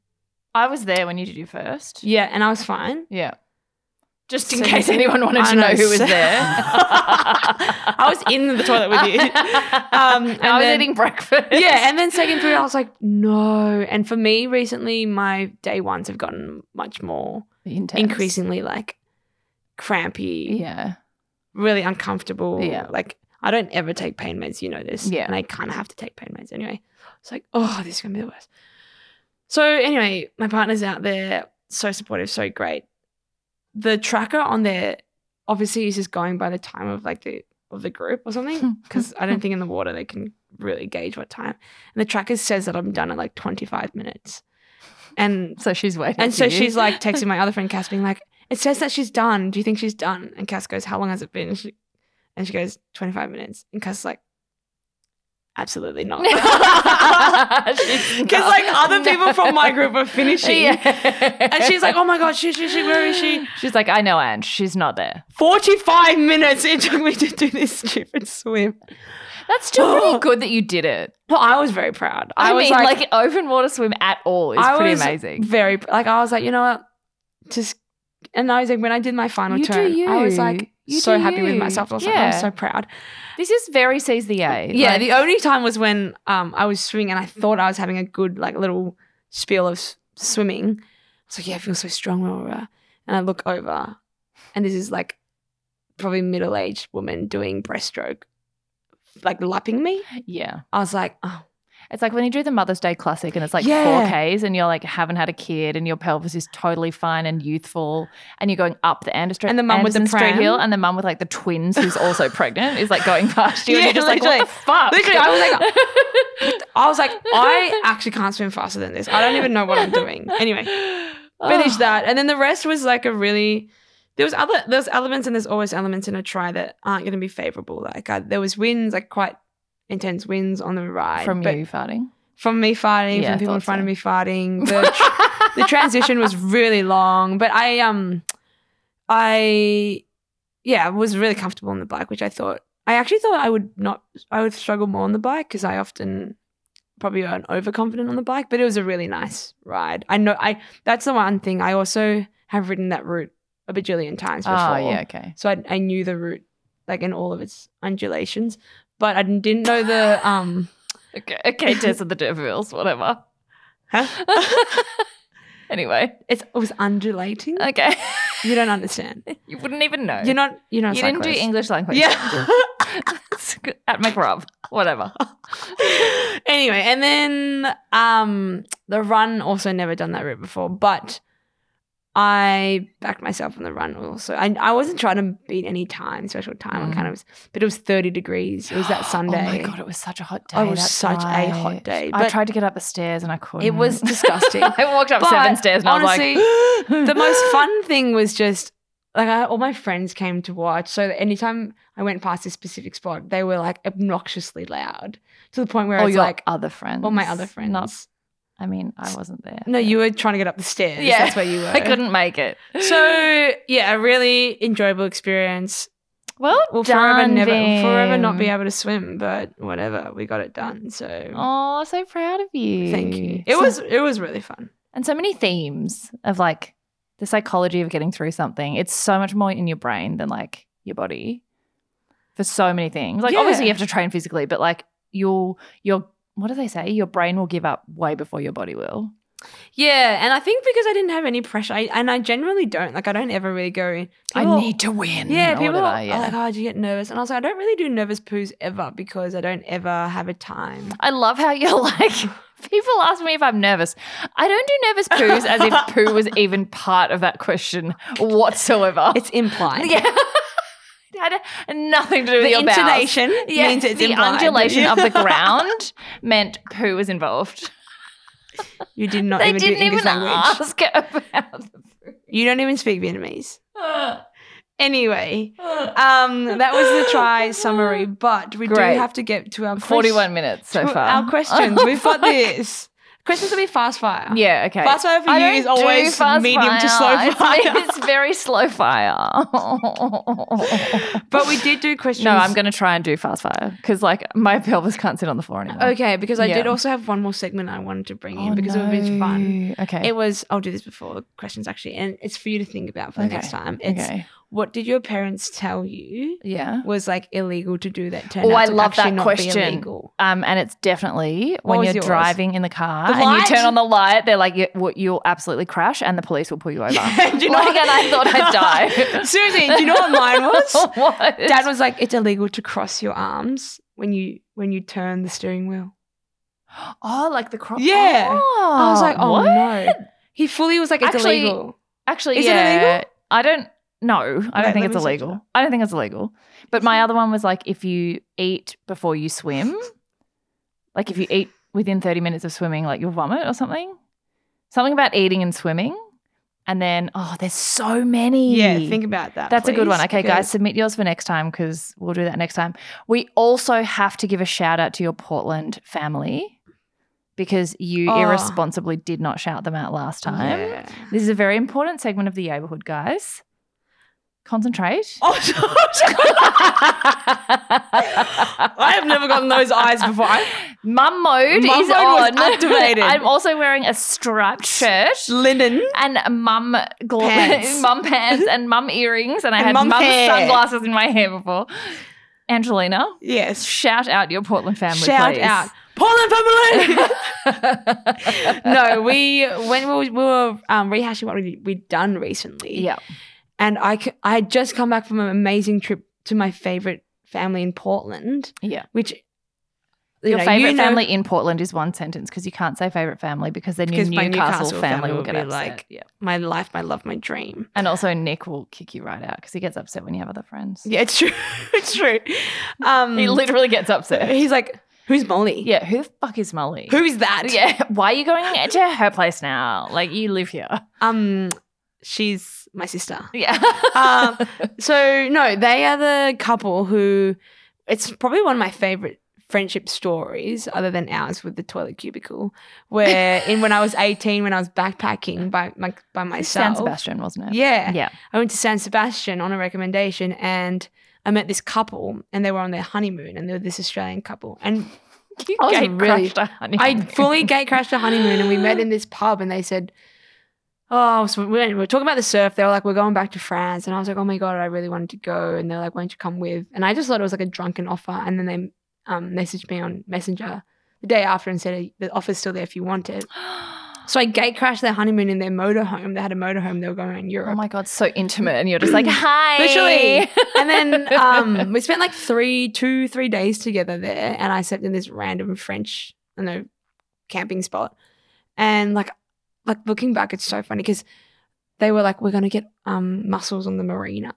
I was there when you did your first. Yeah, and I was fine. Yeah. Just in case anyone wanted to know who was there. I was in the toilet with you. I was eating breakfast. Yeah, and then second food, I was like, no. And for me recently, my day ones have gotten much more intense. Increasingly like crampy, really uncomfortable. Yeah. Like I don't ever take pain meds, you know this. Yeah. And I kind of have to take pain meds anyway. It's like, oh, this is going to be the worst. So anyway, my partner's out there, so supportive, so great. The tracker on there obviously is just going by the time of like the group or something because I don't think in the water they can really gauge what time. And the tracker says that I'm done at like 25 minutes. And so she's waiting. And so she's like texting my other friend Cass being like, it says that she's done. Do you think she's done? And Cass goes, how long has it been? And she goes, 25 minutes. And Cass is like, absolutely not. Because like other people from my group are finishing. Yeah. And she's like, oh my God, she, where is she? She's like, I know, Ange, she's not there. 45 minutes it took me to do this stupid swim. That's still pretty good that you did it. Well, I was very proud. I mean, like open water swim at all is pretty amazing. Very, like I was like, you know what? And I was like, when I did my final turn, I was like, so happy with myself. I was like, I'm so proud. This is very Seize the Yay. Yeah, like, the only time was when I was swimming and I thought I was having a good like little spiel of swimming. I was like, yeah, I feel so strong, Laura. And I look over and this is like probably middle-aged woman doing breaststroke, like lapping me. Yeah. I was like, oh. It's like when you do the Mother's Day Classic and it's like 4Ks and you're like haven't had a kid and your pelvis is totally fine and youthful and you're going up the Anderson Street hill and the mum with like the twins who's also pregnant is like going past you and you're just like, what the fuck? Literally, I was like, I actually can't swim faster than this. I don't even know what I'm doing. Anyway, finish that. And then the rest was like a really – there's elements and there's always elements in a try that aren't going to be favourable. Like there was winds, like quite – intense winds on the ride. From you farting? From me farting, from people in front of me farting. The transition was really long, but I was really comfortable on the bike, which I actually thought I would struggle more on the bike because I often probably aren't overconfident on the bike, but it was a really nice ride. That's the one thing. I also have ridden that route a bajillion times before. Oh, yeah, okay. So I knew the route like in all of its undulations. But I didn't know the Okay, Tess of the Devils, whatever. Huh? Anyway. It was undulating. Okay. You don't understand. You wouldn't even know. You're not. You didn't do English language. Yeah. At McRub, whatever. Anyway, and then the run, also never done that route before, but I backed myself on the run also. I wasn't trying to beat any time, special time. I kind of was, but it was 30 degrees. It was that Sunday. Oh, my God, it was such a hot day. It was such a hot day. I tried to get up the stairs and I couldn't. It was disgusting. I walked up 7 stairs and honestly, I was like. The most fun thing was just like all my friends came to watch. So anytime I went past this specific spot, they were like obnoxiously loud to the point where it's like. Other friends. All my other friends. I wasn't there. No, you were trying to get up the stairs. Yeah. That's where you were. I couldn't make it. So, yeah, a really enjoyable experience. Well done, We'll forever not be able to swim, but whatever. We got it done. So. Oh, so proud of you. Thank you. It was really fun. And so many themes of, like, the psychology of getting through something. It's so much more in your brain than, like, your body for so many things. Like, obviously you have to train physically, but, like, you're what do they say? Your brain will give up way before your body will. Yeah, and I think because I didn't have any pressure, and I generally don't. Like, I don't ever really go, I need to win. Yeah, people are like, oh, do you get nervous? And I was like, I don't really do nervous poos ever because I don't ever have a time. I love how you're like, people ask me if I'm nervous. I don't do nervous poos as if poo was even part of that question whatsoever. It's implied. Yeah. Had nothing to do with your bowels. The intonation means it's implied. The undulation of the ground meant poo was involved. You did not even do English language. They didn't even ask about the poo. You don't even speak Vietnamese. Anyway, that was the try summary, but we do have to get to our 41 minutes so far. Our questions. We've got this. Questions will be fast fire. Yeah, okay. Fast fire for you is always medium to slow fire. It's very slow fire. But we did do questions. No, I'm going to try and do fast fire because, like, my pelvis can't sit on the floor anymore. Okay, because I did also have one more segment I wanted to bring in because it would be fun. Okay. I'll do this before the questions actually, and it's for you to think about for the next time. What did your parents tell you was, like, illegal to do that turned out I to love actually that not question. Be illegal? And it's definitely when you're driving in the car and you turn on the light, they're like, you'll absolutely crash and the police will pull you over. Yeah, do you know and I thought I'd die. Seriously, do you know what mine was? What? Dad was like, it's illegal to cross your arms when you turn the steering wheel. Oh, like the cross? Yeah. Oh, I was like, what? No. He fully was like, it's illegal. Actually, is it illegal? I don't think it's illegal. I don't think it's illegal. But my other one was, like, if you eat before you swim, like if you eat within 30 minutes of swimming, like, you'll vomit or something. Something about eating and swimming. And then, there's so many. Yeah, think about that. That's a good one. Okay, guys, submit yours for next time because we'll do that next time. We also have to give a shout out to your Portland family because you irresponsibly did not shout them out last time. Yeah. This is a very important segment of the neighborhood, guys. Concentrate. Oh, I have never gotten those eyes before. Mum mode is on. Activated. I'm also wearing a striped shirt, linen, and mum pants, mum pants, and mum earrings, and I had mum sunglasses in my hair before. Angelina, yes, shout out your Portland family. Shout out. Portland family. No, we were rehashing what we'd done recently. Yeah. And I had just come back from an amazing trip to my favourite family in Portland. Yeah. Your favourite family in Portland is one sentence because you can't say favourite family because then your Newcastle family will get upset. Like, my life, my love, my dream. And also Nick will kick you right out because he gets upset when you have other friends. Yeah, it's true. He literally gets upset. He's like, who's Molly? Yeah, who the fuck is Molly? Who is that? Yeah, why are you going to her place now? Like, you live here. She's my sister. Yeah. They are the couple who – it's probably one of my favourite friendship stories other than ours with the toilet cubicle where when I was 18, when I was backpacking by myself. San Sebastian, wasn't it? Yeah. Yeah. I went to San Sebastian on a recommendation and I met this couple and they were on their honeymoon and they were this Australian couple and – I fully gatecrashed a honeymoon and we met in this pub and they said – so we were talking about the surf. They were like, we're going back to France. And I was like, oh, my God, I really wanted to go. And they were like, why don't you come with? And I just thought it was like a drunken offer. And then they messaged me on Messenger. the day after and said, the offer's still there if you want it. So I gatecrashed their honeymoon in their motorhome. They had a motorhome. They were going around Europe. Oh, my God, so intimate. And you're just like, hi. Literally. And then we spent like two, three days together there, and I slept in this random French, I don't know, camping spot. And like looking back, it's so funny because they were like, we're going to get mussels on the marina.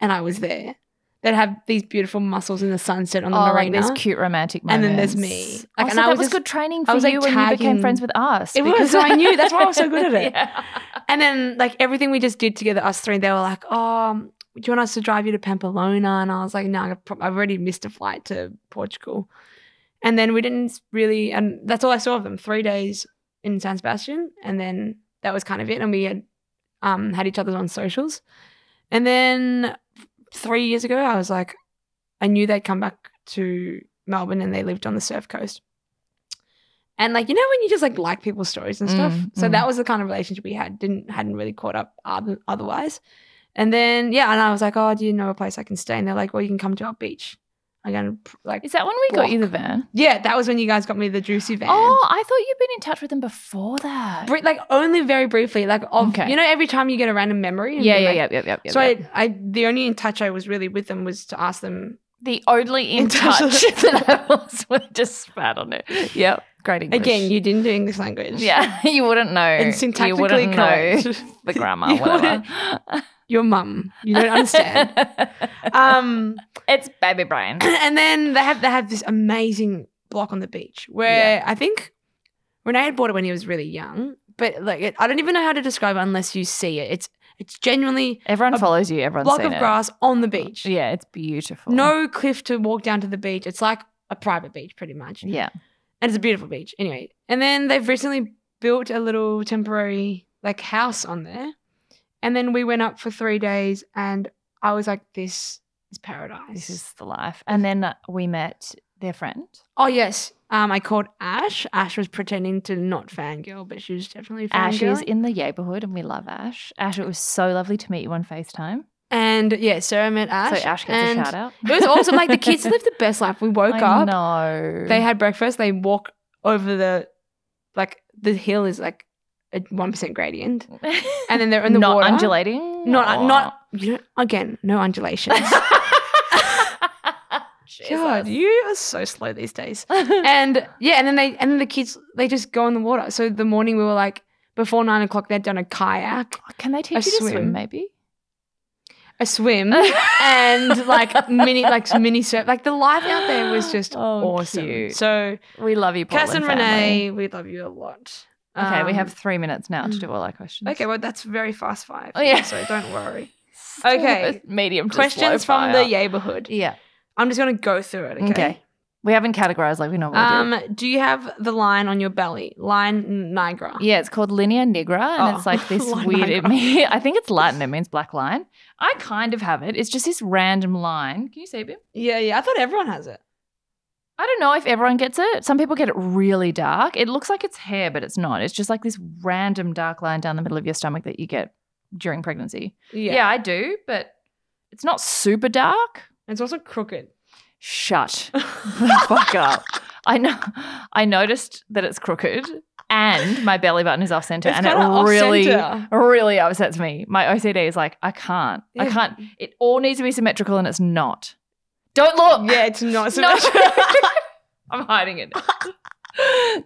And I was there. They'd have these beautiful mussels in the sunset on the marina. Like these cute romantic moments. And then there's me. Like, oh, so and that was good training for you when you became friends with us. It was, so I knew. That's why I was so good at it. Yeah. And then like everything we just did together, us three, they were like, oh, do you want us to drive you to Pamplona? And I was like, no, I've already missed a flight to Portugal. And then we didn't really – and that's all I saw of them, 3 days in San Sebastian, and then that was kind of it. And we had had each other on socials. And then – 3 years ago, I was like, I knew they'd come back to Melbourne and they lived on the surf coast. And like, you know, when you just like people's stories and stuff. So that was the kind of relationship we had. Hadn't really caught up otherwise. And then, yeah, and I was like, oh, do you know a place I can stay? And they're like, well, you can come to our beach. I'm going to like. Is that when we got you the van? Yeah, that was when you guys got me the juicy van. Oh, I thought you'd been in touch with them before that. Like only very briefly. Like, you know, every time you get a random memory. And yeah. So the only in touch I was really with them was to ask them. The only in touch that I was with, just spat on it. Yep. Great English. Again, you didn't do English language. Yeah, you wouldn't know. It's syntactically correct. Know the grammar, whatever. Your mum. You don't understand. It's baby brain. And then they have this amazing block on the beach where I think Renee had bought it when he was really young, but like I don't even know how to describe it unless you see it. It's genuinely everyone follows you. Everyone's block seen of grass on the beach. Yeah, it's beautiful. No cliff to walk down to the beach. It's like a private beach, pretty much. Yeah, and it's a beautiful beach. Anyway, and then they've recently built a little temporary like house on there. And then we went up for 3 days and I was like, this is paradise. This is the life. And then we met their friend. Oh, yes. I called Ash. Ash was pretending to not fangirl, but she was definitely fangirling. Ash is in the neighborhood and we love Ash. Ash, it was so lovely to meet you on FaceTime. And, yeah, so I met Ash. So Ash gets a shout-out. It was awesome. Like, the kids lived the best life. We woke up. I know. They had breakfast. They walked over the hill is like, a 1% gradient, and then they're in the water. Not undulating? No undulations. God, you are so slow these days. and then the kids, they just go in the water. So the morning we were like, before 9 o'clock they'd done a kayak. Can they teach you to swim maybe? A swim and mini surf. Like the life out there was just awesome. Cute. So we love you, Paul. Cass and Renee, we love you a lot. Okay, we have 3 minutes now to do all our questions. Okay, well, that's very fast five. Oh, yeah. So don't worry. Okay. Medium to questions from the neighborhood. Yeah. I'm just going to go through it, okay? We haven't categorized like we normally do. Do you have the line on your belly? Line nigra. Yeah, it's called linea nigra and it's like this weird – I think it's Latin. It means black line. I kind of have it. It's just this random line. Can you see it, Bim? Yeah. I thought everyone has it. I don't know if everyone gets it. Some people get it really dark. It looks like it's hair, but it's not. It's just like this random dark line down the middle of your stomach that you get during pregnancy. Yeah, I do, but it's not super dark. It's also crooked. Shut the fuck up. I know. I noticed that it's crooked and my belly button is off center, and it really upsets me. My OCD is like, I can't. It all needs to be symmetrical and it's not. Don't look. Yeah, it's not symmetrical. I'm hiding it.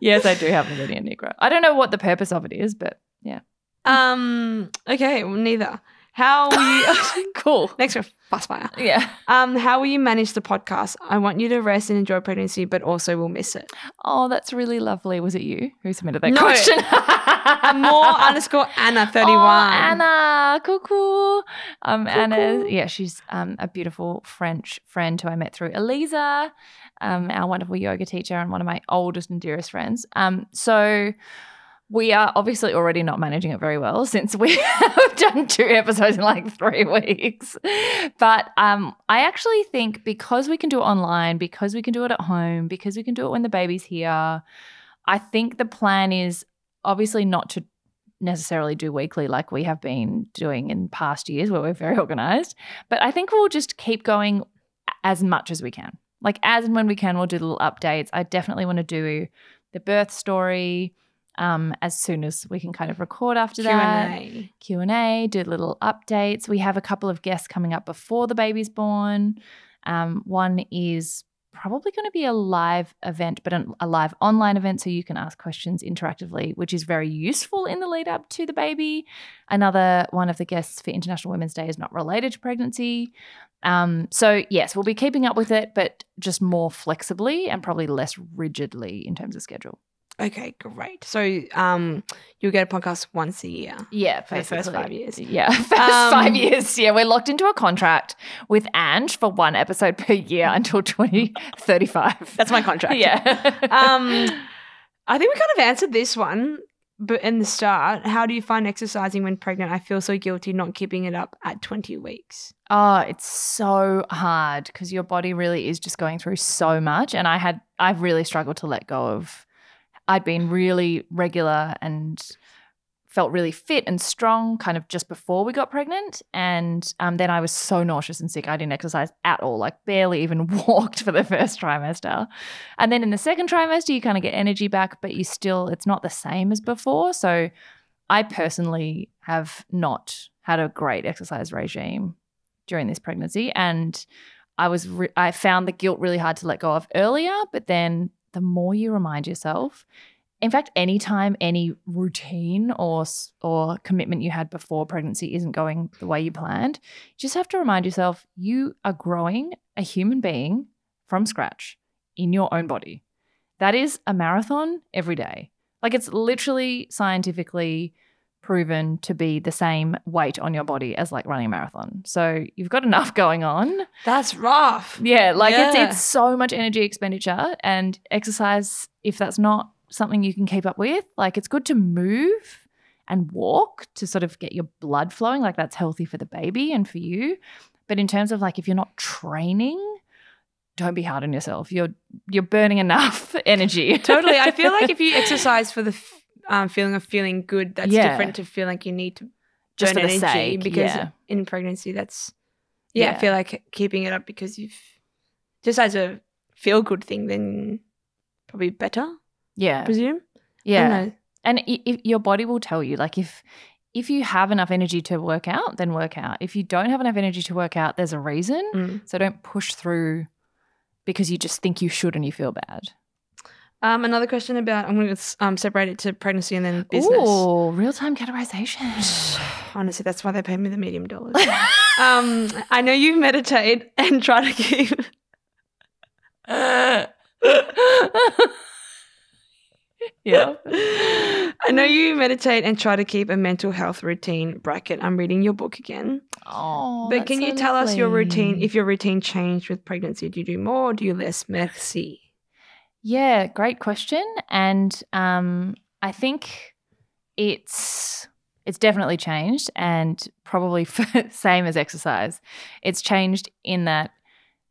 Yes, I do have a linea nigra. I don't know what the purpose of it is, but yeah. Okay, well, neither. How will you cool. Next one, fast fire. Yeah. How will you manage the podcast? I want you to rest and enjoy pregnancy, but also we'll miss it. Oh, that's really lovely. Was it you who submitted that question? More _Anna31. Oh, Anna, cuckoo. Anna, yeah, she's a beautiful French friend who I met through Elisa, our wonderful yoga teacher and one of my oldest and dearest friends. So we are obviously already not managing it very well since we have done 2 episodes in like 3 weeks. But I actually think because we can do it online, because we can do it at home, because we can do it when the baby's here, I think the plan is obviously not to necessarily do weekly like we have been doing in past years where we're very organised. But I think we'll just keep going as much as we can. Like as and when we can, we'll do little updates. I definitely want to do the birth story as soon as we can kind of record after that. Q&A, do little updates. We have a couple of guests coming up before the baby's born. One is probably going to be a live event, but a live online event, so you can ask questions interactively, which is very useful in the lead up to the baby. Another one of the guests for International Women's Day is not related to pregnancy. So yes, we'll be keeping up with it, but just more flexibly and probably less rigidly in terms of schedule. Okay, great. So you'll get a podcast once a year. Yeah, for the first 5 years. Yeah, first 5 years. Yeah, we're locked into a contract with Ange for one episode per year until 2035. That's my contract. Yeah. I think we kind of answered this one, but in the start, how do you find exercising when pregnant? I feel so guilty not keeping it up at 20 weeks. Oh, it's so hard because your body really is just going through so much, and I've really struggled to let go of. I'd been really regular and felt really fit and strong kind of just before we got pregnant, and then I was so nauseous and sick I didn't exercise at all, like barely even walked for the first trimester. And then in the second trimester you kind of get energy back, but you still, it's not the same as before. So I personally have not had a great exercise regime during this pregnancy, and I found the guilt really hard to let go of earlier, but then the more you remind yourself, in fact, any time any routine or commitment you had before pregnancy isn't going the way you planned, you just have to remind yourself you are growing a human being from scratch in your own body. That is a marathon every day. Like it's literally scientifically proven to be the same weight on your body as like running a marathon. So you've got enough going on. That's rough. Yeah, like yeah. It's so much energy expenditure, and exercise, if that's not something you can keep up with, like it's good to move and walk to sort of get your blood flowing. Like that's healthy for the baby and for you. But in terms of like if you're not training, don't be hard on yourself. You're burning enough energy. Totally. I feel like if you exercise for the feeling of feeling good, that's different to feeling like you need to just burn energy because in pregnancy that's I feel like keeping it up because you've just as a feel good thing then probably better. Yeah, I presume. Yeah, and if your body will tell you, like if you have enough energy to work out, then work out. If you don't have enough energy to work out, there's a reason. So don't push through because you just think you should and you feel bad. Another question about, I'm going to separate it to pregnancy and then business. Oh, real-time categorization. Honestly, that's why they pay me the medium dollars. I know you meditate and try to keep. Yeah. I know you meditate and try to keep a mental health routine, bracket, I'm reading your book again. Oh, but can you tell us your routine, if your routine changed with pregnancy? Do you do more or do you less? Merci. Yeah, great question, and I think it's definitely changed, and probably same as exercise. It's changed in that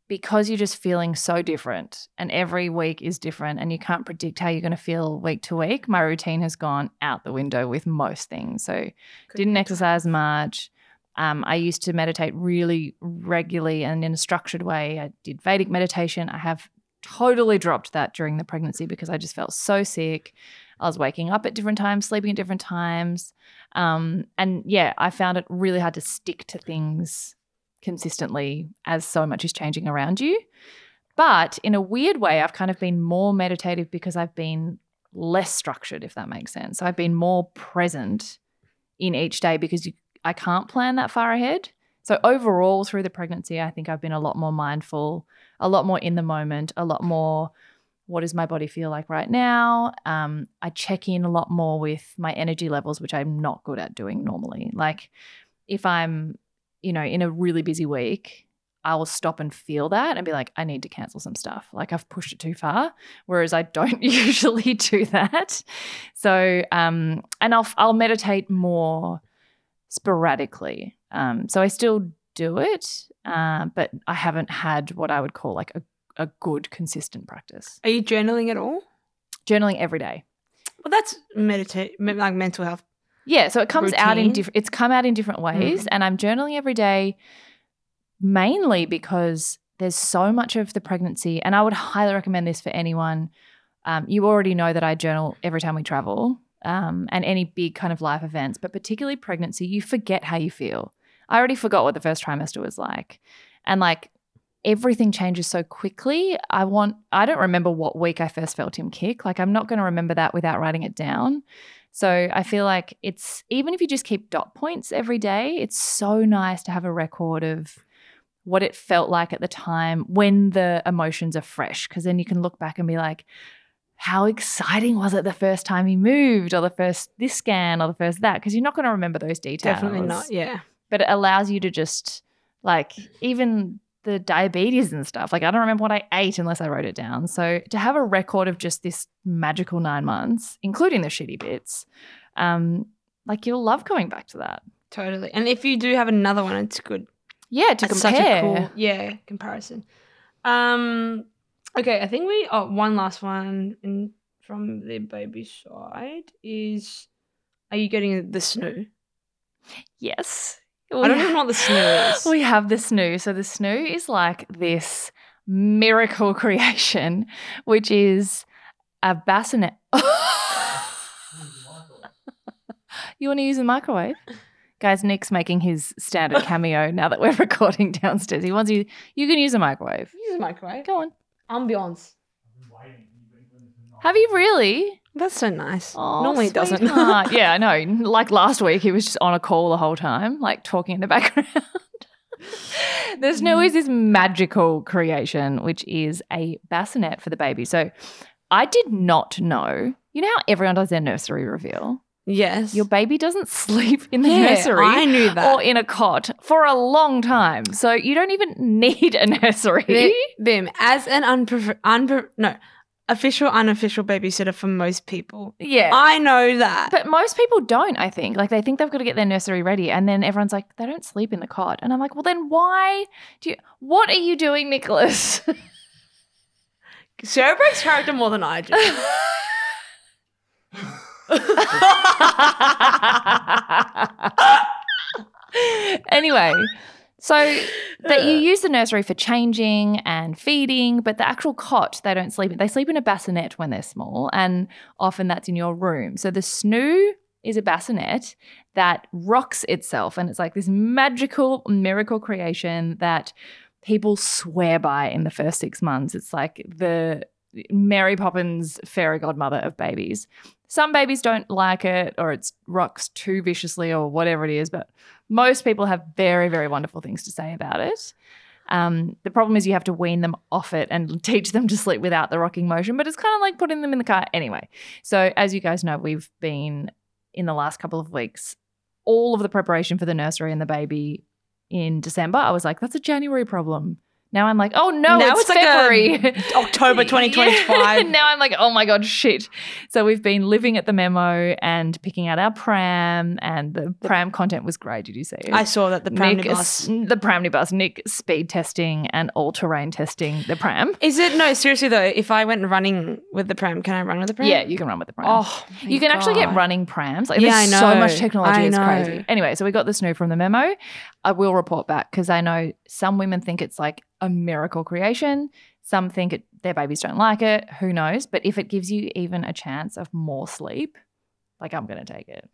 because you're just feeling so different, and every week is different, and you can't predict how you're going to feel week to week. My routine has gone out the window with most things. So didn't exercise much. I used to meditate really regularly and in a structured way. I did Vedic meditation. I have totally dropped that during the pregnancy because I just felt so sick. I was waking up at different times, sleeping at different times. And yeah, I found it really hard to stick to things consistently as so much is changing around you. But in a weird way, I've kind of been more meditative because I've been less structured, if that makes sense. So I've been more present in each day because I can't plan that far ahead. So overall through the pregnancy, I think I've been a lot more mindful, a lot more in the moment, a lot more what does my body feel like right now. I check in a lot more with my energy levels, which I'm not good at doing normally. Like if I'm, in a really busy week, I will stop and feel that and be like, I need to cancel some stuff. Like I've pushed it too far, whereas I don't usually do that. So and I'll meditate more sporadically. So I still do it, but I haven't had what I would call like a good consistent practice. Are you journaling at all? Journaling every day. Well, that's like mental health. Yeah, so it comes out in it's come out in different ways, and I'm journaling every day mainly because There's so much of the pregnancy, and I would highly recommend this for anyone. You already know that I journal every time we travel, and any big kind of life events, but particularly pregnancy, you forget how you feel. I already forgot what the first trimester was like. And like everything changes so quickly. I don't remember what week I first felt him kick. Like I'm not going to remember that without writing it down. So I feel like it's, even if you just keep dot points every day, it's so nice to have a record of what it felt like at the time when the emotions are fresh, because then you can look back and be like, how exciting was it the first time he moved, or the first this scan, or the first that, because you're not going to remember those details. Definitely not, yeah. But it allows you to just like even the diabetes and stuff. Like I don't remember what I ate unless I wrote it down. So to have a record of just this magical 9 months, including the shitty bits, like you'll love going back to that. Totally. And if you do have another one, it's good. Yeah, to compare. Such a cool, yeah, comparison. Okay, I think one last one from the baby side is, are you getting the snoo? Yes. I don't even know what the snoo is. We have the snoo. So the snoo is like this miracle creation, which is a bassinet. You want to use the microwave? Guys, Nick's making his standard cameo now that we're recording downstairs. He wants you. You can use a microwave. Use a microwave. Go on. Ambiance. Have you really? That's so nice. Oh, normally it doesn't. Yeah, I know. Like last week, he was just on a call the whole time, like talking in the background. There's always this magical creation, which is a bassinet for the baby. So I did not know. You know how everyone does their nursery reveal? Yes. Your baby doesn't sleep in the nursery. I knew that. Or in a cot for a long time. So you don't even need a nursery. Bim, as an official, unofficial babysitter for most people. Yeah. I know that. But most people don't, I think. Like they think they've got to get their nursery ready, and then everyone's like, they don't sleep in the cot. And I'm like, well, then why do you – what are you doing, Nicholas? Sarah breaks character more than I do. Anyway, so that you use the nursery for changing and feeding, but the actual cot they don't sleep in. They sleep in a bassinet when they're small, and often that's in your room. So the snoo is a bassinet that rocks itself, and it's like this magical miracle creation that people swear by in the first 6 months. It's like the Mary Poppins fairy godmother of babies. Some babies don't like it, or it rocks too viciously, or whatever it is, but most people have very, very wonderful things to say about it. The problem is you have to wean them off it and teach them to sleep without the rocking motion, but it's kind of like putting them in the car anyway. So as you guys know, we've been in the last couple of weeks, all of the preparation for the nursery and the baby in December, I was like, that's a January problem. Now I'm like, oh, no, now it's like February. October 2025. Now I'm like, oh, my God, shit. So we've been living at the memo and picking out our pram, and the pram content was great. Did you see it? I saw that, the pramnibus. The pramnibus. Nick speed testing and all-terrain testing the pram. Is it? No, seriously, though, if I went running with the pram, can I run with the pram? Yeah, you can run with the pram. Oh, you can actually get running prams. Like, yeah, there's so much technology. It's crazy. Anyway, so we got the snoo from the memo. I will report back, because I know some women think it's like a miracle creation. Some think their babies don't like it. Who knows? But if it gives you even a chance of more sleep, like I'm going to take it.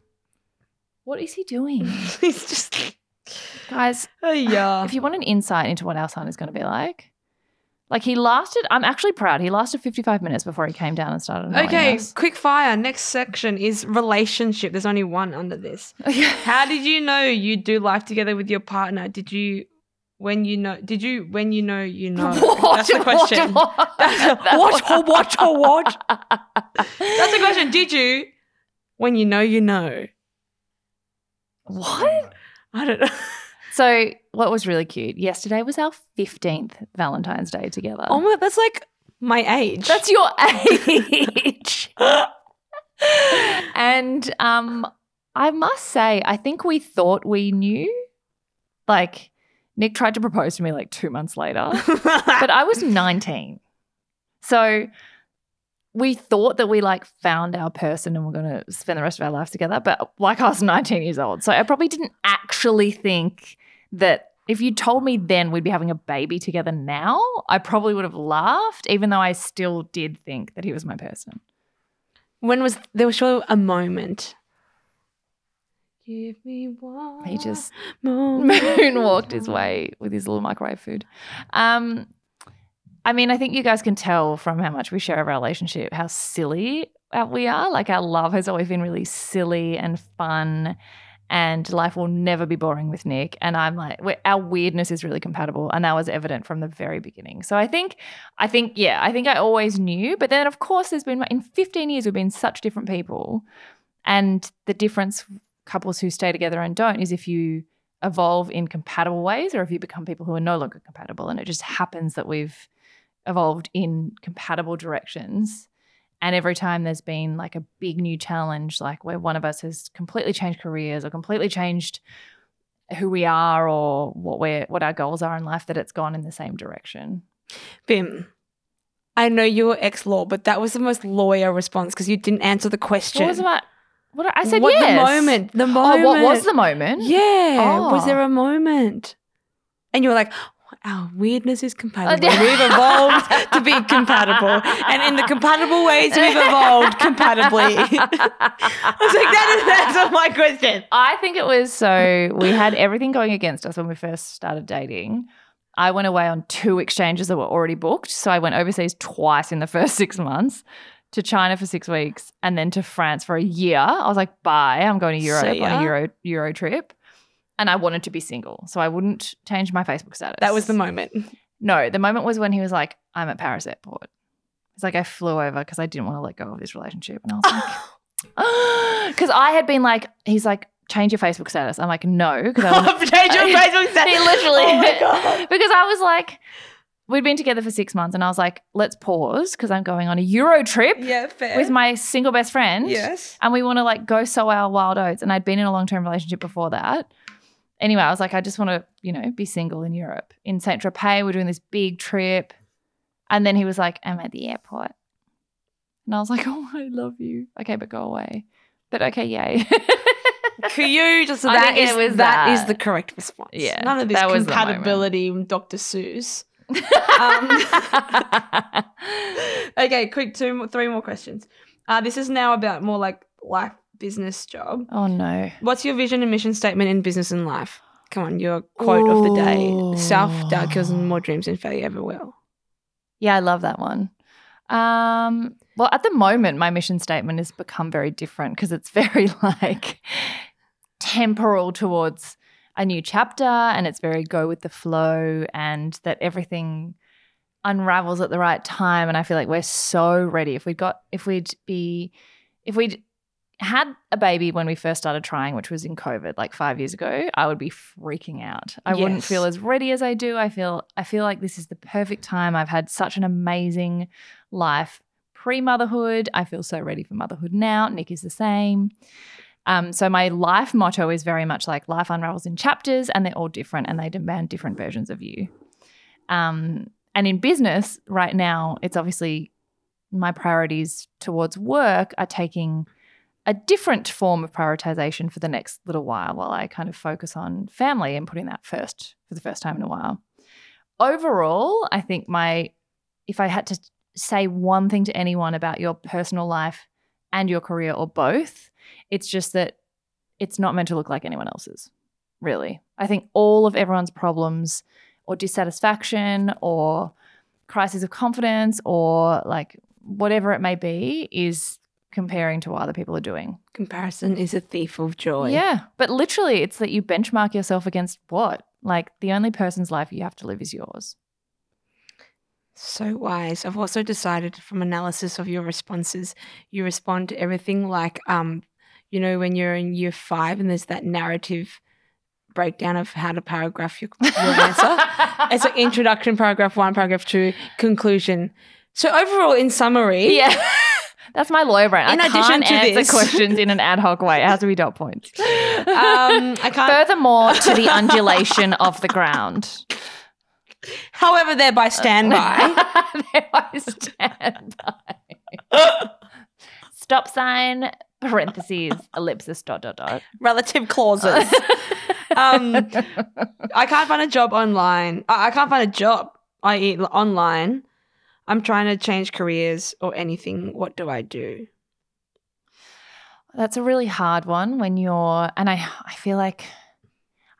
What is he doing? He's just – guys, yeah. If you want an insight into what our son is going to be like, he lasted – I'm actually proud. He lasted 55 minutes before he came down and started annoying us. Quick fire. Next section is relationship. There's only one under this. How did you know you do life together with your partner? Did you know? That's the question. What? That's the question. Did you? When you know, you know. What? I don't know. So what was really cute, yesterday was our 15th Valentine's Day together. Oh, my, that's like my age. That's your age. And I must say, I think we thought we knew, like, Nick tried to propose to me like 2 months later, but I was 19. So we thought that we like found our person and we're going to spend the rest of our lives together, but like I was 19 years old. So I probably didn't actually think that If you told me then we'd be having a baby together now, I probably would have laughed, even though I still did think that he was my person. There was sure a moment. Give me one. He just moonwalked his way with his little microwave food. I mean, I think you guys can tell from how much we share of our relationship how silly we are. Like, our love has always been really silly and fun, and life will never be boring with Nick. And I'm like, our weirdness is really compatible, and that was evident from the very beginning. So I think I always knew. But then, of course, there's been, in 15 years, we've been such different people, and the difference couples who stay together and don't is if you evolve in compatible ways or if you become people who are no longer compatible. And it just happens that we've evolved in compatible directions. And every time there's been like a big new challenge, like where one of us has completely changed careers or completely changed who we are or what our goals are in life, that it's gone in the same direction. Bim, I know you were ex-law, but that was the most lawyer response because you didn't answer the question. What was that? What I said? What, yes. The moment. Oh, what was the moment? Yeah. Oh. Was there a moment? And you were like, our weirdness is compatible. We've evolved to be compatible. And in the compatible ways, we've evolved compatibly. I was like, that's not my question. I think it was, so we had everything going against us when we first started dating. I went away on 2 exchanges that were already booked. So I went overseas twice in the first 6 months, to China for 6 weeks, and then to France for a year. I was like, bye, I'm going to Europe on a Euro trip. And I wanted to be single, so I wouldn't change my Facebook status. That was the moment. No, the moment was when he was like, I'm at Paris airport. It's like I flew over because I didn't want to let go of this relationship. And I was like, because I had been like, he's like, change your Facebook status. I'm like, no. Because I change your Facebook status. He literally. Oh, my God. Because I was like, we'd been together for 6 months and I was like, let's pause because I'm going on a Euro trip with my single best friend. Yes. And we want to like go sow our wild oats. And I'd been in a long-term relationship before that. Anyway, I was like, I just want to, be single in Europe. In Saint-Tropez, we're doing this big trip. And then he was like, I'm at the airport. And I was like, oh, I love you. Okay, but go away. But okay, yay. That is the correct response. Yeah, none of this compatibility, Dr. Seuss. Okay, quick 3 more questions. This is now about more like life, business, job. Oh no. What's your vision and mission statement in business and life? Come on, your quote of the day. Self-doubt kills more dreams than failure ever will. Yeah, I love that one. Well, at the moment my mission statement has become very different because it's very like temporal towards a new chapter, and it's very go with the flow, and that everything unravels at the right time. And I feel like we're so ready. If we'd had a baby when we first started trying, which was in COVID, like 5 years ago, I would be freaking out. I wouldn't feel as ready as I do. I feel like this is the perfect time. I've had such an amazing life pre-motherhood. I feel so ready for motherhood now. Nick is the same. So my life motto is very much like life unravels in chapters, and they're all different and they demand different versions of you. And in business right now, it's obviously my priorities towards work are taking a different form of prioritization for the next little while I kind of focus on family and putting that first for the first time in a while. Overall, I think if I had to say one thing to anyone about your personal life and your career or both, it's just that it's not meant to look like anyone else's, really. I think all of everyone's problems or dissatisfaction or crisis of confidence or like whatever it may be is comparing to what other people are doing. Comparison is a thief of joy. Yeah, but literally it's that you benchmark yourself against what? Like the only person's life you have to live is yours. So wise. I've also decided from analysis of your responses, you respond to everything like, when you're in year 5 and there's that narrative breakdown of how to paragraph your answer. It's like introduction, paragraph 1, paragraph 2, conclusion. So overall, in summary. Yeah. That's my lawyer brain. In addition to answer this. Questions in an ad hoc way. It has to be dot points. I can't. Furthermore, to the undulation of the ground. However, thereby stand by. Stop sign, parentheses, ellipsis, dot, dot, dot. Relative clauses. I can't find a job online. I can't find a job online. I'm trying to change careers or anything. What do I do? That's a really hard one when you're, and I feel like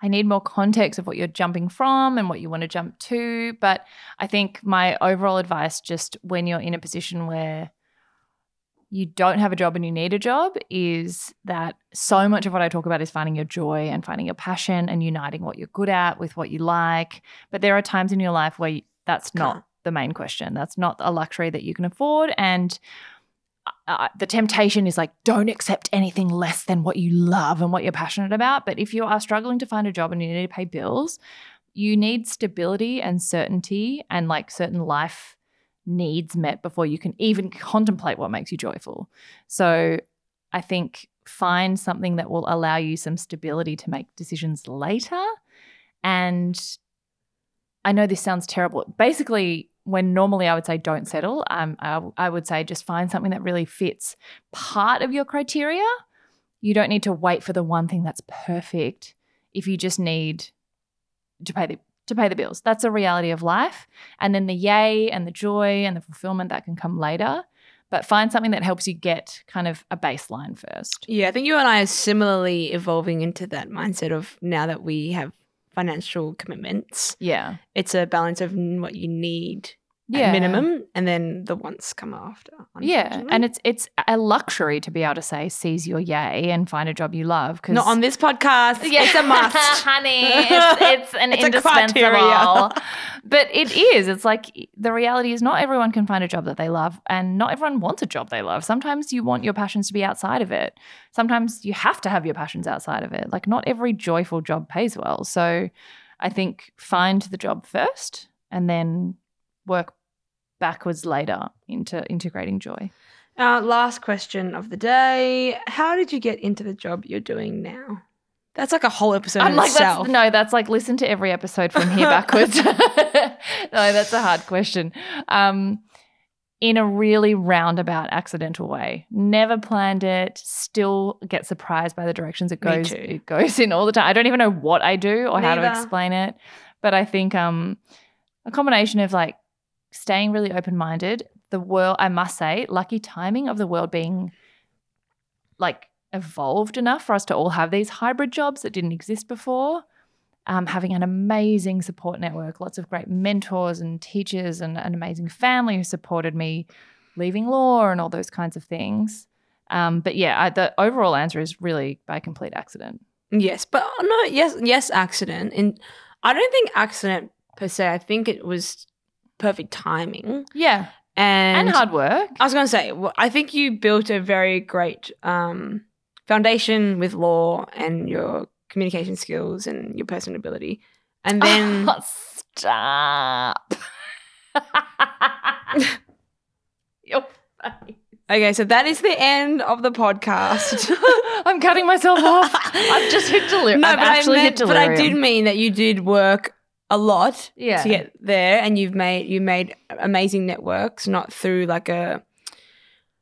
I need more context of what you're jumping from and what you want to jump to. But I think my overall advice, just when you're in a position where you don't have a job and you need a job, is that so much of what I talk about is finding your joy and finding your passion and uniting what you're good at with what you like. But there are times in your life where that's not the main question. That's not a luxury that you can afford. And the temptation is like, don't accept anything less than what you love and what you're passionate about. But if you are struggling to find a job and you need to pay bills, you need stability and certainty and like certain life needs met before you can even contemplate what makes you joyful. So I think find something that will allow you some stability to make decisions later. And I know this sounds terrible. Basically, when normally I would say don't settle, I would say just find something that really fits part of your criteria. You don't need to wait for the one thing that's perfect if you just need to pay the bills. That's a reality of life. And then the yay and the joy and the fulfillment that can come later. But find something that helps you get kind of a baseline first. Yeah, I think you and I are similarly evolving into that mindset of now that we have financial commitments. Yeah. It's a balance of what you need at minimum and then the wants come after. Yeah. And it's a luxury to be able to say seize your yay and find a job you love. Not on this podcast. Yeah. It's a must. Honey, it's an it's indispensable. But it is. It's like the reality is not everyone can find a job that they love and not everyone wants a job they love. Sometimes you want your passions to be outside of it. Sometimes you have to have your passions outside of it. Like not every joyful job pays well. So I think find the job first and then work backwards later into integrating joy. Last question of the day. How did you get into the job you're doing now? That's like a whole episode in itself. That's like listen to every episode from here backwards. No, that's a hard question. In a really roundabout, accidental way. Never planned it. Still get surprised by the directions it goes. It goes in all the time. I don't even know what I do or how to explain it. But I think a combination of like staying really open-minded, the world, I must say, lucky timing of the world being like evolved enough for us to all have these hybrid jobs that didn't exist before, having an amazing support network, lots of great mentors and teachers and an amazing family who supported me leaving law and all those kinds of things. But yeah, the overall answer is really by complete accident. Yes, but no, yes, accident. And I don't think accident per se. I think it was perfect timing. Yeah. And hard work. I was going to say, well, I think you built a very great foundation with law and your communication skills and your personability. And then stop. Your face. Okay, so that is the end of the podcast. I'm cutting myself off. I've just hit delirium. No, hit delirium. But I did mean that you did work a lot to get there, and you made amazing networks, not through like a,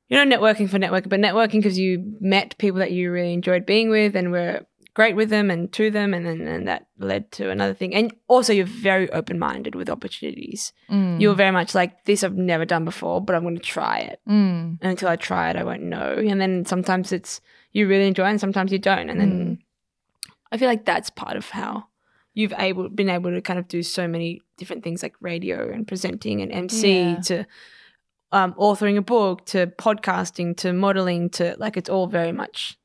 you know, networking for networking, but networking because you met people that you really enjoyed being with and were great with them and to them, and then and that led to another thing. And also you're very open-minded with opportunities. You're very much like, this I've never done before, but I'm going to try it. And until I try it, I won't know. And then sometimes it's you really enjoy it and sometimes you don't. And then I feel like that's part of how you've been able to kind of do so many different things like radio and presenting and MC to authoring a book to podcasting to modeling to like it's all very much,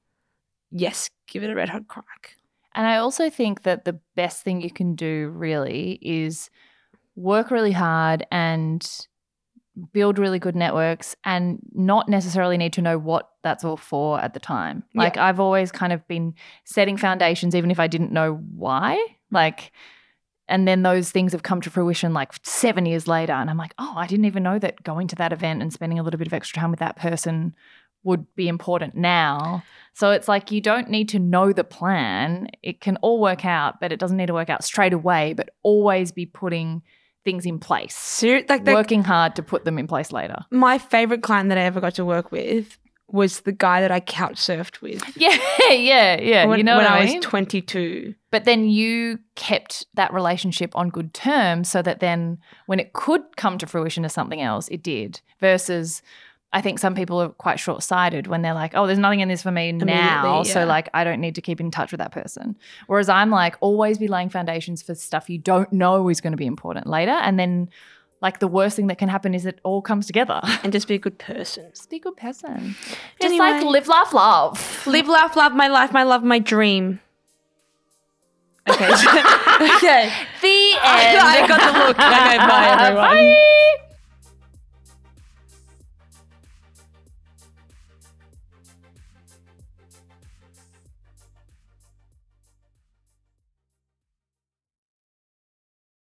yes, give it a red hot crack. And I also think that the best thing you can do really is work really hard and build really good networks and not necessarily need to know what that's all for at the time. Like I've always kind of been setting foundations even if I didn't know why. Like, and then those things have come to fruition like 7 years later and I'm like, oh, I didn't even know that going to that event and spending a little bit of extra time with that person would be important now. So it's like you don't need to know the plan. It can all work out, but it doesn't need to work out straight away, but always be putting things in place, working hard to put them in place later. My favourite client that I ever got to work with was the guy that I couch surfed with. Yeah. When, you know, when I mean? was 22. But then you kept that relationship on good terms so that then when it could come to fruition as something else, it did. Versus I think some people are quite short-sighted when they're like, oh, there's nothing in this for me now, so like I don't need to keep in touch with that person. Whereas I'm like, always be laying foundations for stuff you don't know is going to be important later, and then like the worst thing that can happen is it all comes together. And just be a good person. Just be a good person. Just anyway, like live, laugh, love. Live, laugh, love, my life, my love, my dream. Okay. The end. I got the look. Okay, bye everyone. Bye.